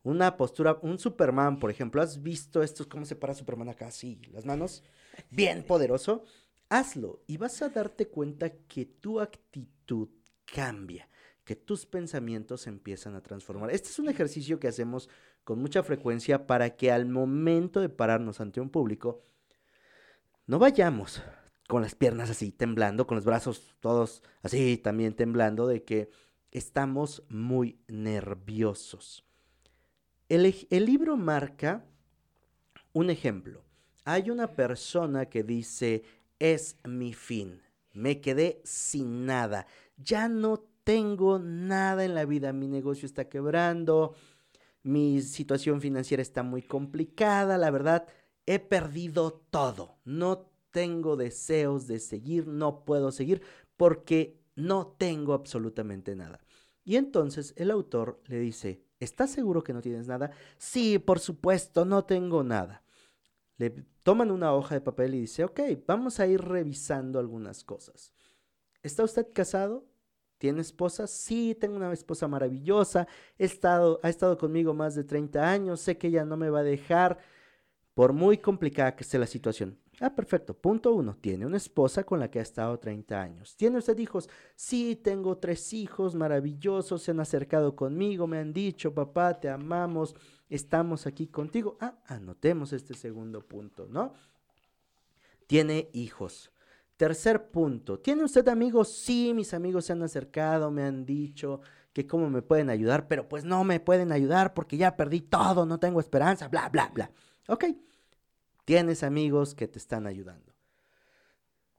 Una postura, un Superman, por ejemplo, ¿has visto estos? ¿Cómo se para Superman acá? Así, las manos, bien poderoso. Hazlo y vas a darte cuenta que tu actitud cambia, que tus pensamientos se empiezan a transformar. Este es un ejercicio que hacemos con mucha frecuencia para que al momento de pararnos ante un público, no vayamos con las piernas así temblando, con los brazos todos así también temblando, de que estamos muy nerviosos. El, el libro marca un ejemplo. Hay una persona que dice, es mi fin, me quedé sin nada, ya no tengo nada en la vida, mi negocio está quebrando, mi situación financiera está muy complicada, la verdad, he perdido todo, no tengo deseos de seguir, no puedo seguir porque no tengo absolutamente nada. Y entonces el autor le dice, ¿estás seguro que no tienes nada? Sí, por supuesto, no tengo nada. Le toman una hoja de papel y dice, ok, vamos a ir revisando algunas cosas. ¿Está usted casado? ¿Tiene esposa? Sí, tengo una esposa maravillosa. He estado, ha estado conmigo más de treinta años. Sé que ella no me va a dejar por muy complicada que esté la situación. Ah, perfecto. Punto uno. Tiene una esposa con la que ha estado treinta años. ¿Tiene usted hijos? Sí, tengo tres hijos maravillosos. Se han acercado conmigo. Me han dicho, papá, te amamos. Estamos aquí contigo. Ah, anotemos este segundo punto, ¿no? Tiene hijos. Tercer punto. ¿Tiene usted amigos? Sí, mis amigos se han acercado. Me han dicho que cómo me pueden ayudar, pero pues no me pueden ayudar porque ya perdí todo. No tengo esperanza, bla, bla, bla. Ok. Tienes amigos que te están ayudando.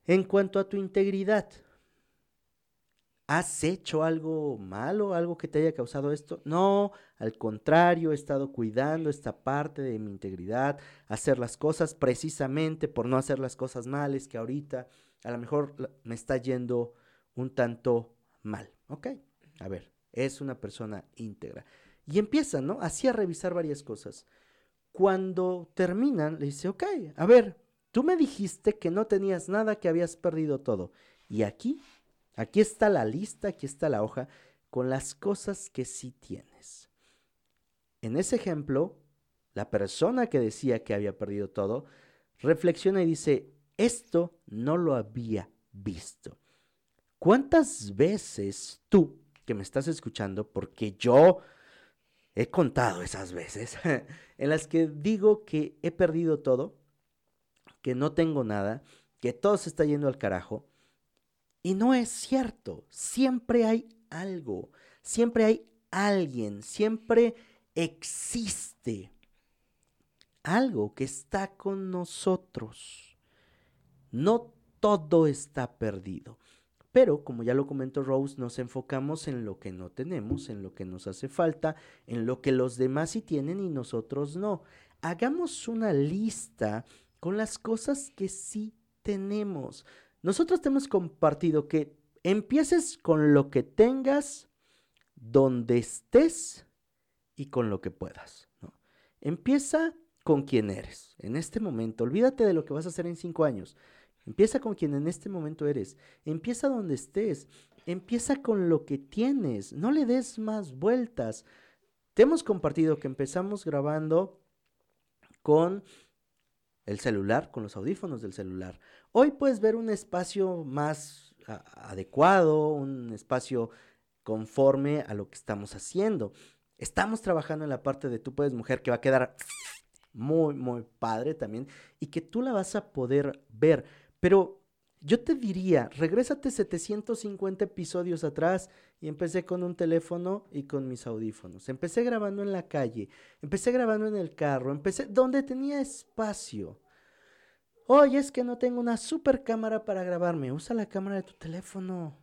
En cuanto a tu integridad, ¿Has hecho algo malo, algo que te haya causado esto? No, al contrario, he estado cuidando esta parte de mi integridad, hacer las cosas precisamente por no hacer las cosas mal, es que ahorita a lo mejor me está yendo un tanto mal, ¿ok? A ver, es una persona íntegra. Y empieza, ¿no? Así a revisar varias cosas. Cuando terminan, le dice, ok, a ver, tú me dijiste que no tenías nada, que habías perdido todo, y aquí... Aquí está la lista, aquí está la hoja con las cosas que sí tienes. En ese ejemplo, la persona que decía que había perdido todo, reflexiona y dice, esto no lo había visto. ¿Cuántas veces tú, que me estás escuchando, porque yo he contado esas veces, en las que digo que he perdido todo, que no tengo nada, que todo se está yendo al carajo, y no es cierto, siempre hay algo, siempre hay alguien, siempre existe algo que está con nosotros. No todo está perdido, pero como ya lo comentó Rose, nos enfocamos en lo que no tenemos, en lo que nos hace falta, en lo que los demás sí tienen y nosotros no. Hagamos una lista con las cosas que sí tenemos. Nosotros te hemos compartido que empieces con lo que tengas, donde estés y con lo que puedas, ¿no? Empieza con quien eres en este momento. Olvídate de lo que vas a hacer en cinco años. Empieza con quien en este momento eres. Empieza donde estés. Empieza con lo que tienes. No le des más vueltas. Te hemos compartido que empezamos grabando con... el celular, con los audífonos del celular. Hoy puedes ver un espacio más a, adecuado, un espacio conforme a lo que estamos haciendo. Estamos trabajando en la parte de Tú Puedes Mujer, que va a quedar muy, muy padre también, y que tú la vas a poder ver. Pero yo te diría, regrésate setecientos cincuenta episodios atrás y empecé con un teléfono y con mis audífonos. Empecé grabando en la calle, empecé grabando en el carro, empecé donde tenía espacio. Oye, es que no tengo una super cámara para grabarme. Usa la cámara de tu teléfono.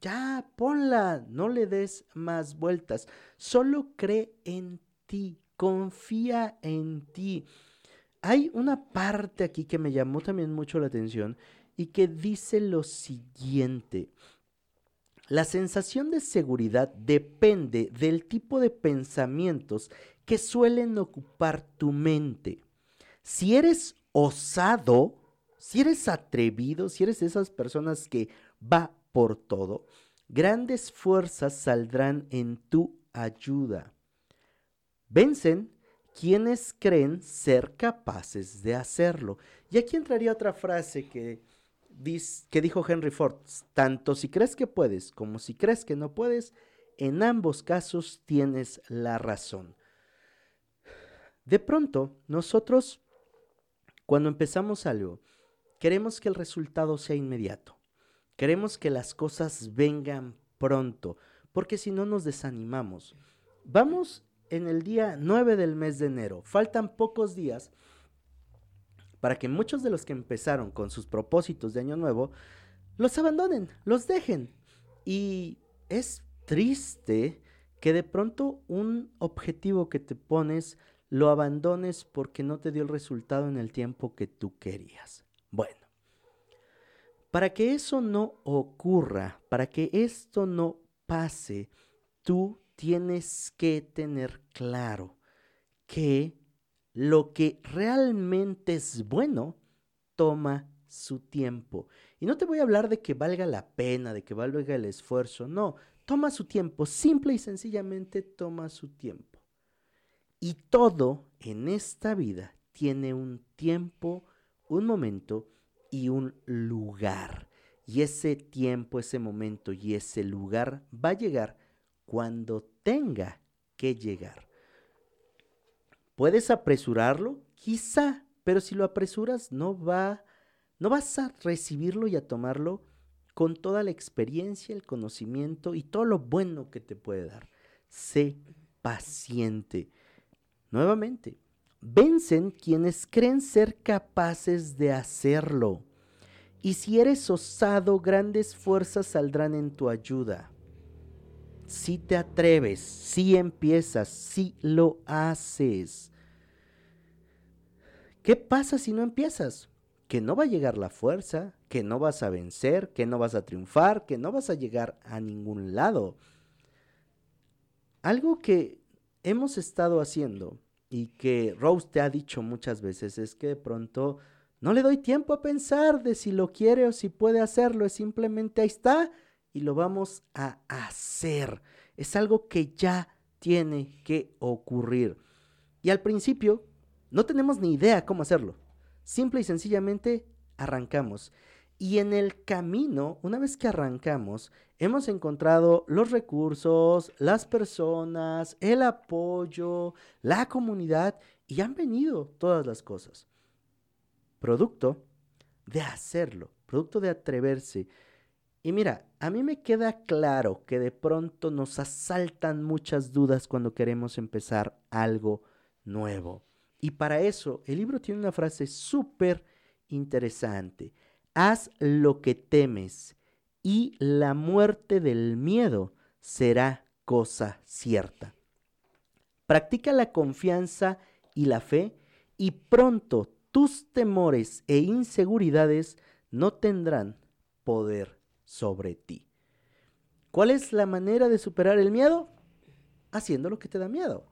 Ya, ponla. No le des más vueltas. Solo cree en ti, confía en ti. Hay una parte aquí que me llamó también mucho la atención y que dice lo siguiente: la sensación de seguridad depende del tipo de pensamientos que suelen ocupar tu mente. Si eres osado, si eres atrevido, si eres de esas personas que va por todo, grandes fuerzas saldrán en tu ayuda. Vencen quienes creen ser capaces de hacerlo. Y aquí entraría otra frase que... que dijo Henry Ford, tanto si crees que puedes como si crees que no puedes, en ambos casos tienes la razón. De pronto, nosotros, cuando empezamos algo, queremos que el resultado sea inmediato, queremos que las cosas vengan pronto, porque si no nos desanimamos. Vamos en el día nueve del mes de enero, faltan pocos días para que muchos de los que empezaron con sus propósitos de año nuevo, los abandonen, los dejen. Y es triste que de pronto un objetivo que te pones lo abandones porque no te dio el resultado en el tiempo que tú querías. Bueno, para que eso no ocurra, para que esto no pase, tú tienes que tener claro que lo que realmente es bueno toma su tiempo. Y no te voy a hablar de que valga la pena, de que valga el esfuerzo. No, toma su tiempo. Simple y sencillamente toma su tiempo. Y todo en esta vida tiene un tiempo, un momento y un lugar. Y ese tiempo, ese momento y ese lugar va a llegar cuando tenga que llegar. ¿Puedes apresurarlo? Quizá, pero si lo apresuras no va, no vas a recibirlo y a tomarlo con toda la experiencia, el conocimiento y todo lo bueno que te puede dar. Sé paciente. Nuevamente, vencen quienes creen ser capaces de hacerlo. y si eres osado, grandes fuerzas saldrán en tu ayuda. Si te atreves, si empiezas, si lo haces. ¿Qué pasa si no empiezas? Que no va a llegar la fuerza, que no vas a vencer, que no vas a triunfar, que no vas a llegar a ningún lado. Algo que hemos estado haciendo y que Rose te ha dicho muchas veces es que de pronto no le doy tiempo a pensar de si lo quiere o si puede hacerlo, es simplemente ahí está y lo vamos a hacer. Es algo que ya tiene que ocurrir. Y al principio no tenemos ni idea cómo hacerlo. Simple y sencillamente arrancamos. Y en el camino, una vez que arrancamos, hemos encontrado los recursos, las personas, el apoyo, la comunidad y han venido todas las cosas. Producto de hacerlo, producto de atreverse. Y mira, a mí me queda claro que de pronto nos asaltan muchas dudas cuando queremos empezar algo nuevo. Y para eso, el libro tiene una frase súper interesante. Haz lo que temes y la muerte del miedo será cosa cierta. Practica la confianza y la fe y pronto tus temores e inseguridades no tendrán poder sobre ti. ¿Cuál es la manera de superar el miedo? Haciendo lo que te da miedo.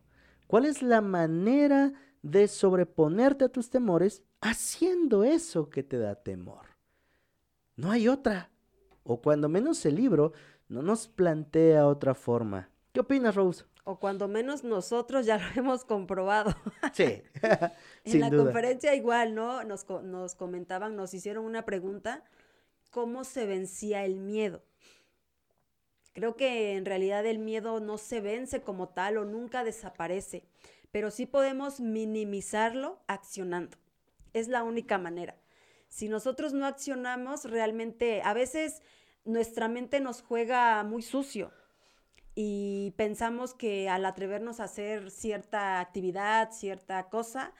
¿Cuál es la manera de sobreponerte a tus temores? Haciendo eso que te da temor. No hay otra. O cuando menos el libro no nos plantea otra forma. ¿Qué opinas, Rose? O cuando menos nosotros ya lo hemos comprobado. Sí, sin En la duda. Conferencia igual, ¿no? Nos, nos comentaban, nos hicieron una pregunta, ¿cómo se vencía el miedo? Creo que en realidad el miedo no se vence como tal o nunca desaparece, pero sí podemos minimizarlo accionando. Es la única manera. Si nosotros no accionamos, realmente a veces nuestra mente nos juega muy sucio y pensamos que al atrevernos a hacer cierta actividad, cierta cosa,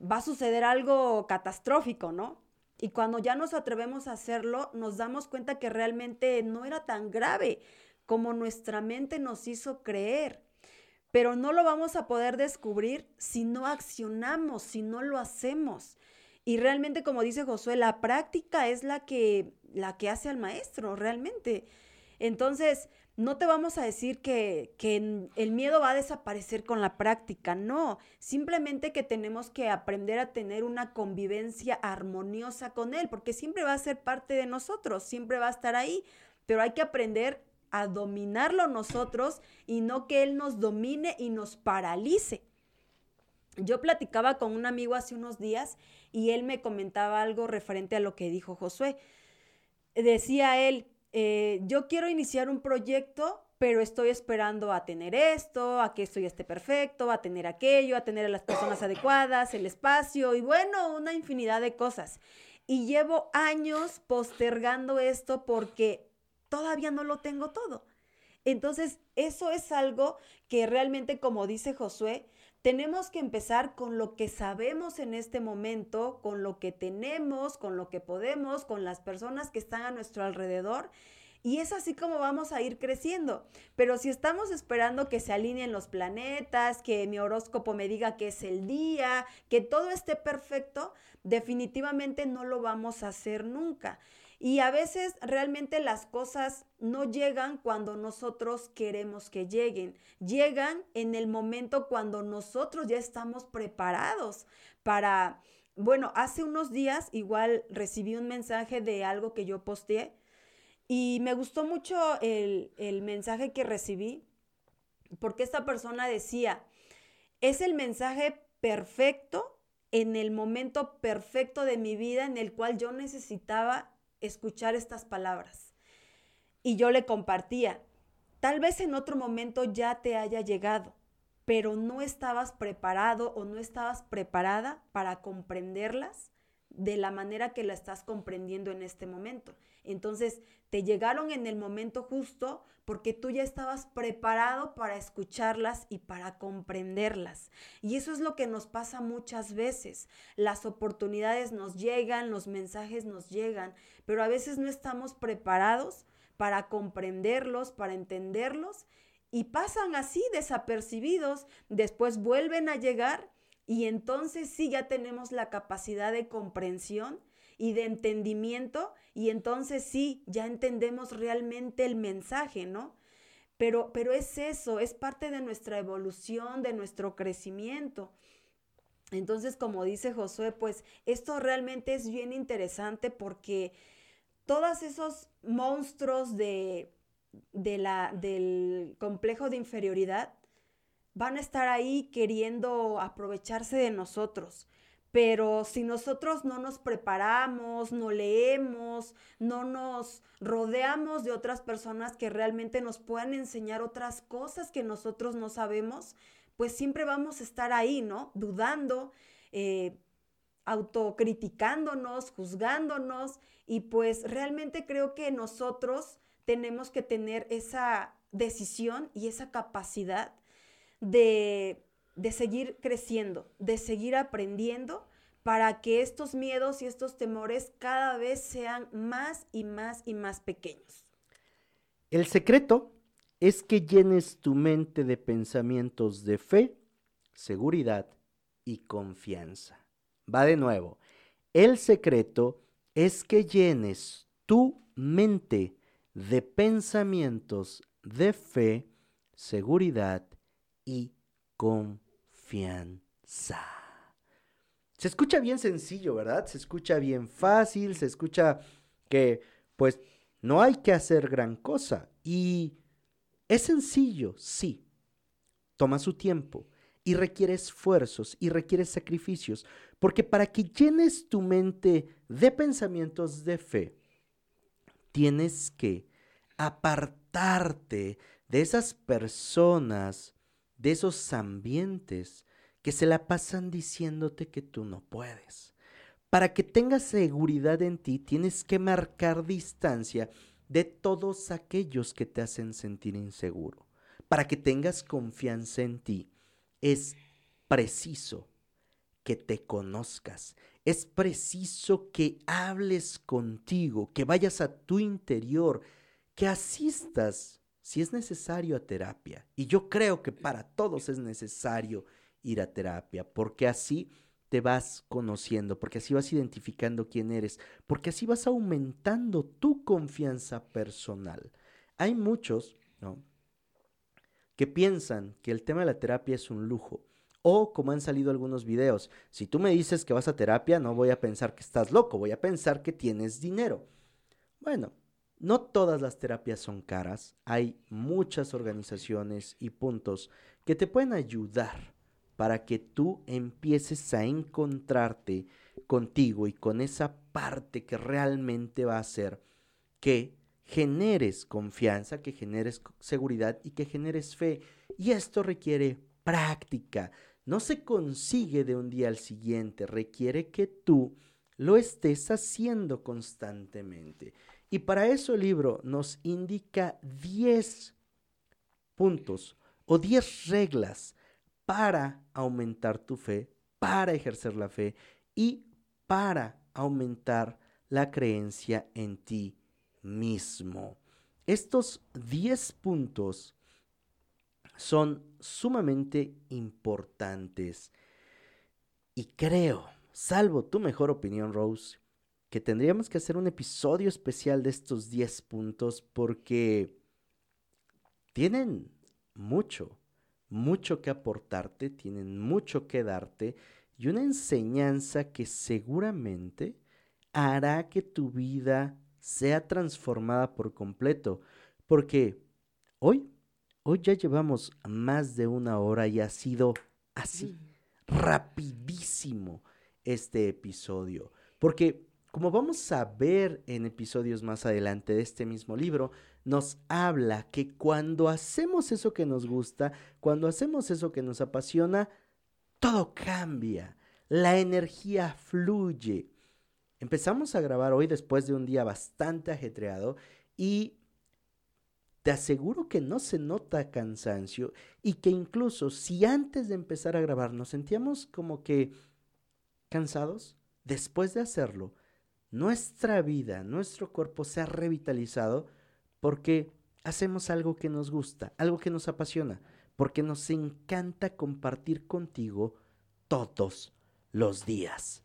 va a suceder algo catastrófico, ¿no? Y cuando ya nos atrevemos a hacerlo, nos damos cuenta que realmente no era tan grave como nuestra mente nos hizo creer. Pero no lo vamos a poder descubrir si no accionamos, si no lo hacemos. Y realmente, como dice Josué, la práctica es la que, la que hace al maestro, realmente. Entonces, no te vamos a decir que, que el miedo va a desaparecer con la práctica, no. Simplemente que tenemos que aprender a tener una convivencia armoniosa con él, porque siempre va a ser parte de nosotros, siempre va a estar ahí, pero hay que aprender a dominarlo nosotros y no que él nos domine y nos paralice. Yo platicaba con un amigo hace unos días y él me comentaba algo referente a lo que dijo Josué. Decía él, eh, yo quiero iniciar un proyecto, pero estoy esperando a tener esto, a que esto ya esté perfecto, a tener aquello, a tener a las personas adecuadas, el espacio y bueno, una infinidad de cosas. Y llevo años postergando esto porque todavía no lo tengo todo. Entonces, eso es algo que realmente, como dice Josué, tenemos que empezar con lo que sabemos en este momento, con lo que tenemos, con lo que podemos, con las personas que están a nuestro alrededor. Y es así como vamos a ir creciendo. Pero si estamos esperando que se alineen los planetas, que mi horóscopo me diga que es el día, que todo esté perfecto, definitivamente no lo vamos a hacer nunca. Y a veces realmente las cosas no llegan cuando nosotros queremos que lleguen. Llegan en el momento cuando nosotros ya estamos preparados para... Bueno, hace unos días igual recibí un mensaje de algo que yo posteé y me gustó mucho el, el mensaje que recibí porque esta persona decía, es el mensaje perfecto en el momento perfecto de mi vida en el cual yo necesitaba escuchar estas palabras. Y yo le compartía, tal vez en otro momento ya te haya llegado, pero no estabas preparado o no estabas preparada para comprenderlas, de la manera que la estás comprendiendo en este momento. Entonces, te llegaron en el momento justo porque tú ya estabas preparado para escucharlas y para comprenderlas. Y eso es lo que nos pasa muchas veces. Las oportunidades nos llegan, los mensajes nos llegan, pero a veces no estamos preparados para comprenderlos, para entenderlos, y pasan así desapercibidos, después vuelven a llegar. Y entonces sí ya tenemos la capacidad de comprensión y de entendimiento, y entonces sí ya entendemos realmente el mensaje, ¿no? Pero, pero es eso, es parte de nuestra evolución, de nuestro crecimiento. Entonces, como dice Josué, pues esto realmente es bien interesante porque todos esos monstruos de, de la, del complejo de inferioridad van a estar ahí queriendo aprovecharse de nosotros, pero si nosotros no nos preparamos, no leemos, no nos rodeamos de otras personas que realmente nos puedan enseñar otras cosas que nosotros no sabemos, pues siempre vamos a estar ahí, ¿no? Dudando, eh, autocriticándonos, juzgándonos, y pues realmente creo que nosotros tenemos que tener esa decisión y esa capacidad De, de seguir creciendo, de seguir aprendiendo para que estos miedos y estos temores cada vez sean más y más y más pequeños. El secreto es que llenes tu mente de pensamientos de fe, seguridad y confianza. Va de nuevo. El secreto es que llenes tu mente de pensamientos de fe, seguridad y confianza. Se escucha bien sencillo, ¿verdad? Se escucha bien fácil, se escucha que, pues, no hay que hacer gran cosa. Y es sencillo, sí. Toma su tiempo y requiere esfuerzos y requiere sacrificios. Porque para que llenes tu mente de pensamientos de fe, tienes que apartarte de esas personas, de esos ambientes que se la pasan diciéndote que tú no puedes. Para que tengas seguridad en ti, tienes que marcar distancia de todos aquellos que te hacen sentir inseguro. Para que tengas confianza en ti, es preciso que te conozcas. Es preciso que hables contigo, que vayas a tu interior, que asistas, si es necesario, a terapia. Y yo creo que para todos es necesario ir a terapia, porque así te vas conociendo, porque así vas identificando quién eres, porque así vas aumentando tu confianza personal. Hay muchos, ¿no?, que piensan que el tema de la terapia es un lujo. O, como han salido algunos videos, si tú me dices que vas a terapia, no voy a pensar que estás loco, voy a pensar que tienes dinero. Bueno, no todas las terapias son caras, hay muchas organizaciones y puntos que te pueden ayudar para que tú empieces a encontrarte contigo y con esa parte que realmente va a hacer que generes confianza, que generes seguridad y que generes fe. Y esto requiere práctica, no se consigue de un día al siguiente, requiere que tú lo estés haciendo constantemente. Y para eso el libro nos indica diez puntos o diez reglas para aumentar tu fe, para ejercer la fe y para aumentar la creencia en ti mismo. Estos diez puntos son sumamente importantes y creo, salvo tu mejor opinión, Rose, que tendríamos que hacer un episodio especial de estos diez puntos porque tienen mucho, mucho que aportarte, tienen mucho que darte y una enseñanza que seguramente hará que tu vida sea transformada por completo. Porque hoy, hoy ya llevamos más de una hora y ha sido así, rapidísimo este episodio. Porque, como vamos a ver en episodios más adelante de este mismo libro, nos habla que cuando hacemos eso que nos gusta, cuando hacemos eso que nos apasiona, todo cambia, la energía fluye. Empezamos a grabar hoy después de un día bastante ajetreado y te aseguro que no se nota cansancio y que incluso si antes de empezar a grabar nos sentíamos como que cansados, después de hacerlo, nuestra vida, nuestro cuerpo se ha revitalizado porque hacemos algo que nos gusta, algo que nos apasiona, porque nos encanta compartir contigo todos los días.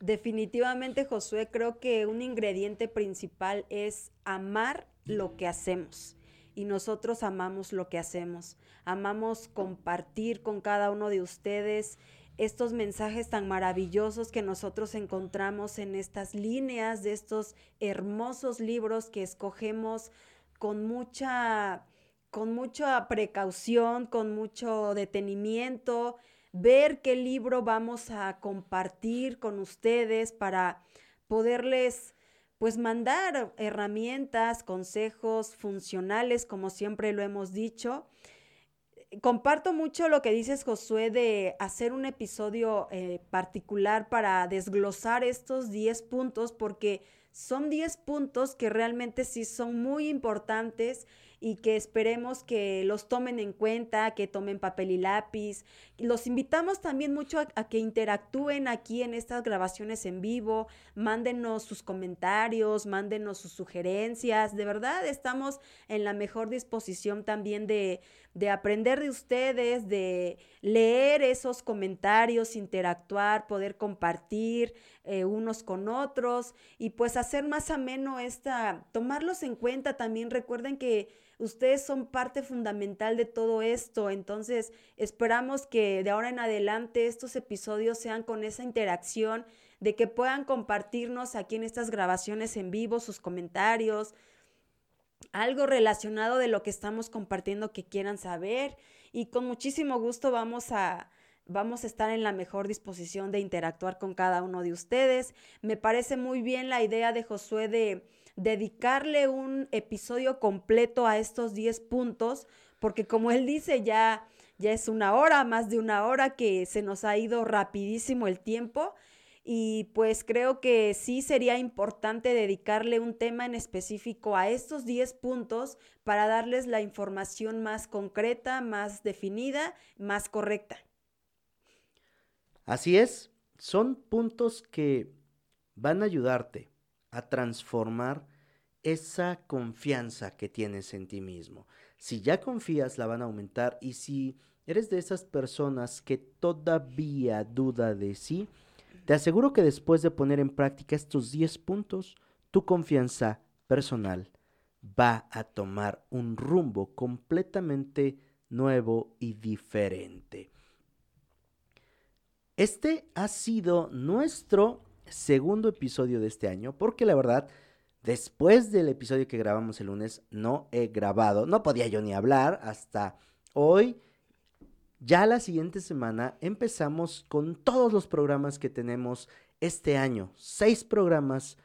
Definitivamente, Josué, creo que un ingrediente principal es amar lo que hacemos. Y nosotros amamos lo que hacemos. Amamos compartir con cada uno de ustedes estos mensajes tan maravillosos que nosotros encontramos en estas líneas de estos hermosos libros que escogemos con mucha, con mucha precaución, con mucho detenimiento, ver qué libro vamos a compartir con ustedes para poderles, pues, mandar herramientas, consejos funcionales, como siempre lo hemos dicho. Comparto mucho lo que dices, Josué, de hacer un episodio eh, particular para desglosar estos diez puntos, porque son diez puntos que realmente sí son muy importantes y que esperemos que los tomen en cuenta, que tomen papel y lápiz. Los invitamos también mucho a, a que interactúen aquí en estas grabaciones en vivo, mándenos sus comentarios, mándenos sus sugerencias. De verdad, estamos en la mejor disposición también de, de aprender de ustedes, de leer esos comentarios, interactuar, poder compartir eh, unos con otros y pues hacer más ameno esta, tomarlos en cuenta también. Recuerden que ustedes son parte fundamental de todo esto, entonces esperamos que de ahora en adelante estos episodios sean con esa interacción, de que puedan compartirnos aquí en estas grabaciones en vivo sus comentarios, algo relacionado de lo que estamos compartiendo que quieran saber, y con muchísimo gusto vamos a Vamos a estar en la mejor disposición de interactuar con cada uno de ustedes. Me parece muy bien la idea de Josué de dedicarle un episodio completo a estos diez puntos, porque como él dice, ya, ya es una hora, más de una hora que se nos ha ido rapidísimo el tiempo. Y pues creo que sí sería importante dedicarle un tema en específico a estos diez puntos para darles la información más concreta, más definida, más correcta. Así es, son puntos que van a ayudarte a transformar esa confianza que tienes en ti mismo. Si ya confías, la van a aumentar, y si eres de esas personas que todavía duda de sí, te aseguro que después de poner en práctica estos diez puntos, tu confianza personal va a tomar un rumbo completamente nuevo y diferente. Este ha sido nuestro segundo episodio de este año, porque la verdad, después del episodio que grabamos el lunes, no he grabado, no podía yo ni hablar hasta hoy. Ya la siguiente semana empezamos con todos los programas que tenemos este año, seis programas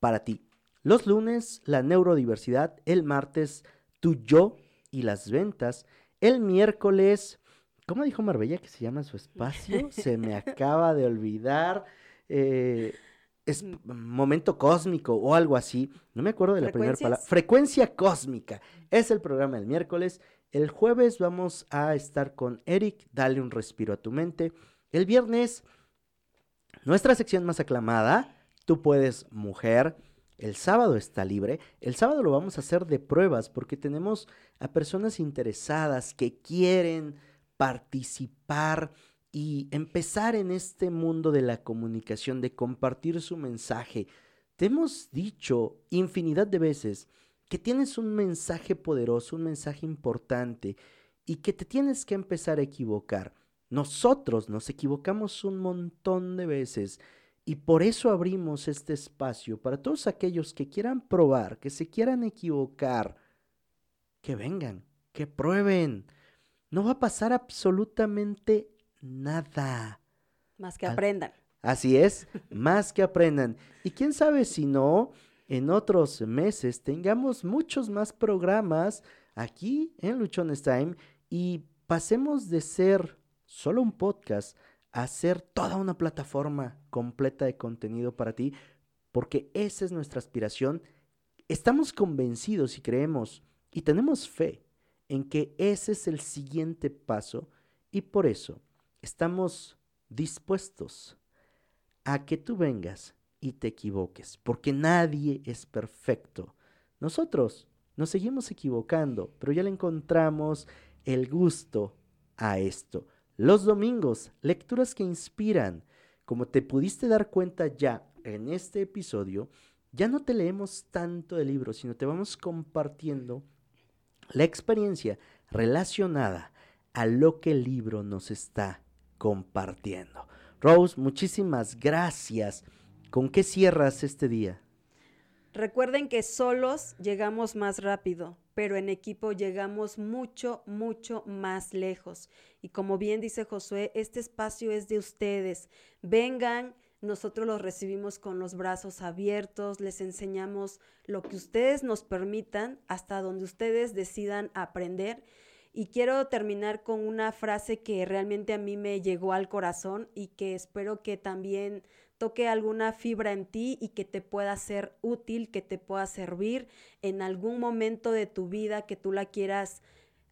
para ti. Los lunes, la neurodiversidad, el martes, tu yo y las ventas, el miércoles... ¿Cómo dijo Marbella que se llama su espacio? Se me acaba de olvidar. Eh, es momento cósmico o algo así. No me acuerdo de la primera palabra. Frecuencia Cósmica. Es el programa del miércoles. El jueves vamos a estar con Eric. Dale un respiro a tu mente. El viernes, nuestra sección más aclamada, Tú Puedes Mujer. El sábado está libre. El sábado lo vamos a hacer de pruebas porque tenemos a personas interesadas que quieren participar y empezar en este mundo de la comunicación, de compartir su mensaje. Te hemos dicho infinidad de veces que tienes un mensaje poderoso, un mensaje importante y que te tienes que empezar a equivocar. Nosotros nos equivocamos un montón de veces y por eso abrimos este espacio para todos aquellos que quieran probar, que se quieran equivocar, que vengan, que prueben. No va a pasar absolutamente nada. Más que aprendan. Así es, más que aprendan. Y quién sabe si no, en otros meses tengamos muchos más programas aquí en Luchones Time y pasemos de ser solo un podcast a ser toda una plataforma completa de contenido para ti, porque esa es nuestra aspiración. Estamos convencidos y creemos y tenemos fe en que ese es el siguiente paso, y por eso estamos dispuestos a que tú vengas y te equivoques, porque nadie es perfecto. Nosotros nos seguimos equivocando, pero ya le encontramos el gusto a esto. Los domingos, lecturas que inspiran. Como te pudiste dar cuenta ya en este episodio, ya no te leemos tanto de libros, sino te vamos compartiendo la experiencia relacionada a lo que el libro nos está compartiendo. Rose, muchísimas gracias. ¿Con qué cierras este día? Recuerden que solos llegamos más rápido, pero en equipo llegamos mucho, mucho más lejos. Y como bien dice Josué, este espacio es de ustedes. Vengan, nosotros los recibimos con los brazos abiertos, les enseñamos lo que ustedes nos permitan, hasta donde ustedes decidan aprender. Y quiero terminar con una frase que realmente a mí me llegó al corazón y que espero que también toque alguna fibra en ti y que te pueda ser útil, que te pueda servir en algún momento de tu vida, que tú la quieras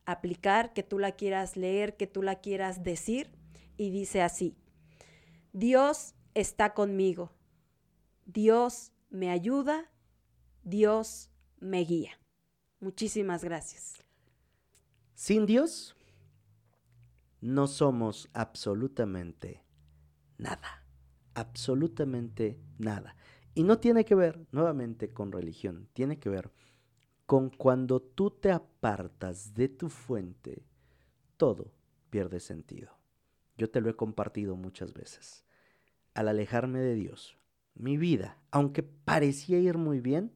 aplicar, que tú la quieras leer, que tú la quieras decir. Y dice así: Dios está conmigo, Dios me ayuda, Dios me guía. Muchísimas gracias. Sin Dios, no somos absolutamente nada, absolutamente nada. Y no tiene que ver, nuevamente, con religión, tiene que ver con cuando tú te apartas de tu fuente, todo pierde sentido. Yo te lo he compartido muchas veces. Al alejarme de Dios, mi vida, aunque parecía ir muy bien,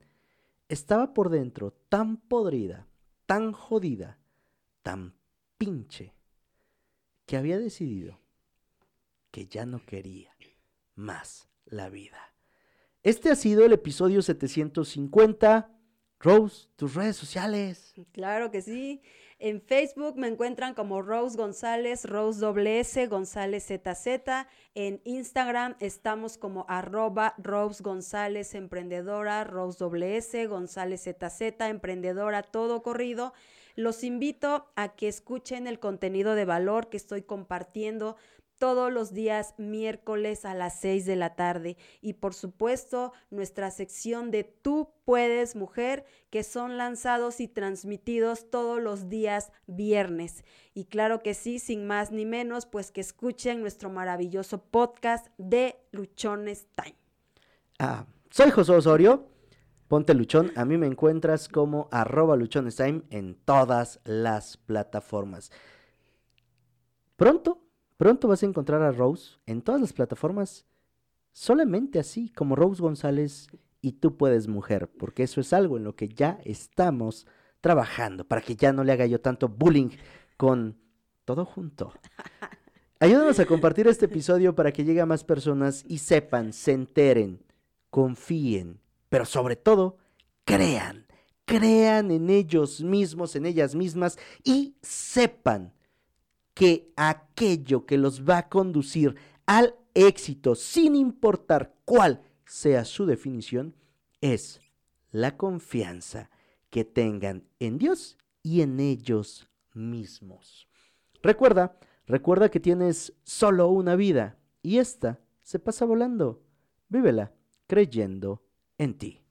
estaba por dentro tan podrida, tan jodida, tan pinche, que había decidido que ya no quería más la vida. Este ha sido el episodio setecientos cincuenta. Rose, tus redes sociales. Claro que sí. En Facebook me encuentran como Rose González, Rose doble S, González Z Z. En Instagram estamos como arroba Rose González Emprendedora, Rose doble S, González Z Z, Emprendedora, todo corrido. Los invito a que escuchen el contenido de valor que estoy compartiendo todos los días miércoles a las seis de la tarde. Y por supuesto, nuestra sección de Tú Puedes Mujer, que son lanzados y transmitidos todos los días viernes. Y claro que sí, sin más ni menos, pues que escuchen nuestro maravilloso podcast de Luchones Time. Ah, soy José Osorio. Ponte luchón, a mí me encuentras como arroba luchonestime en todas las plataformas. Pronto, pronto vas a encontrar a Rose en todas las plataformas, solamente así como Rose González y Tú Puedes Mujer, porque eso es algo en lo que ya estamos trabajando, para que ya no le haga yo tanto bullying con todo junto. Ayúdanos a compartir este episodio para que llegue a más personas y sepan, se enteren, confíen. Pero sobre todo, crean, crean en ellos mismos, en ellas mismas, y sepan que aquello que los va a conducir al éxito, sin importar cuál sea su definición, es la confianza que tengan en Dios y en ellos mismos. Recuerda, recuerda que tienes solo una vida y esta se pasa volando. Vívela creyendo en ti.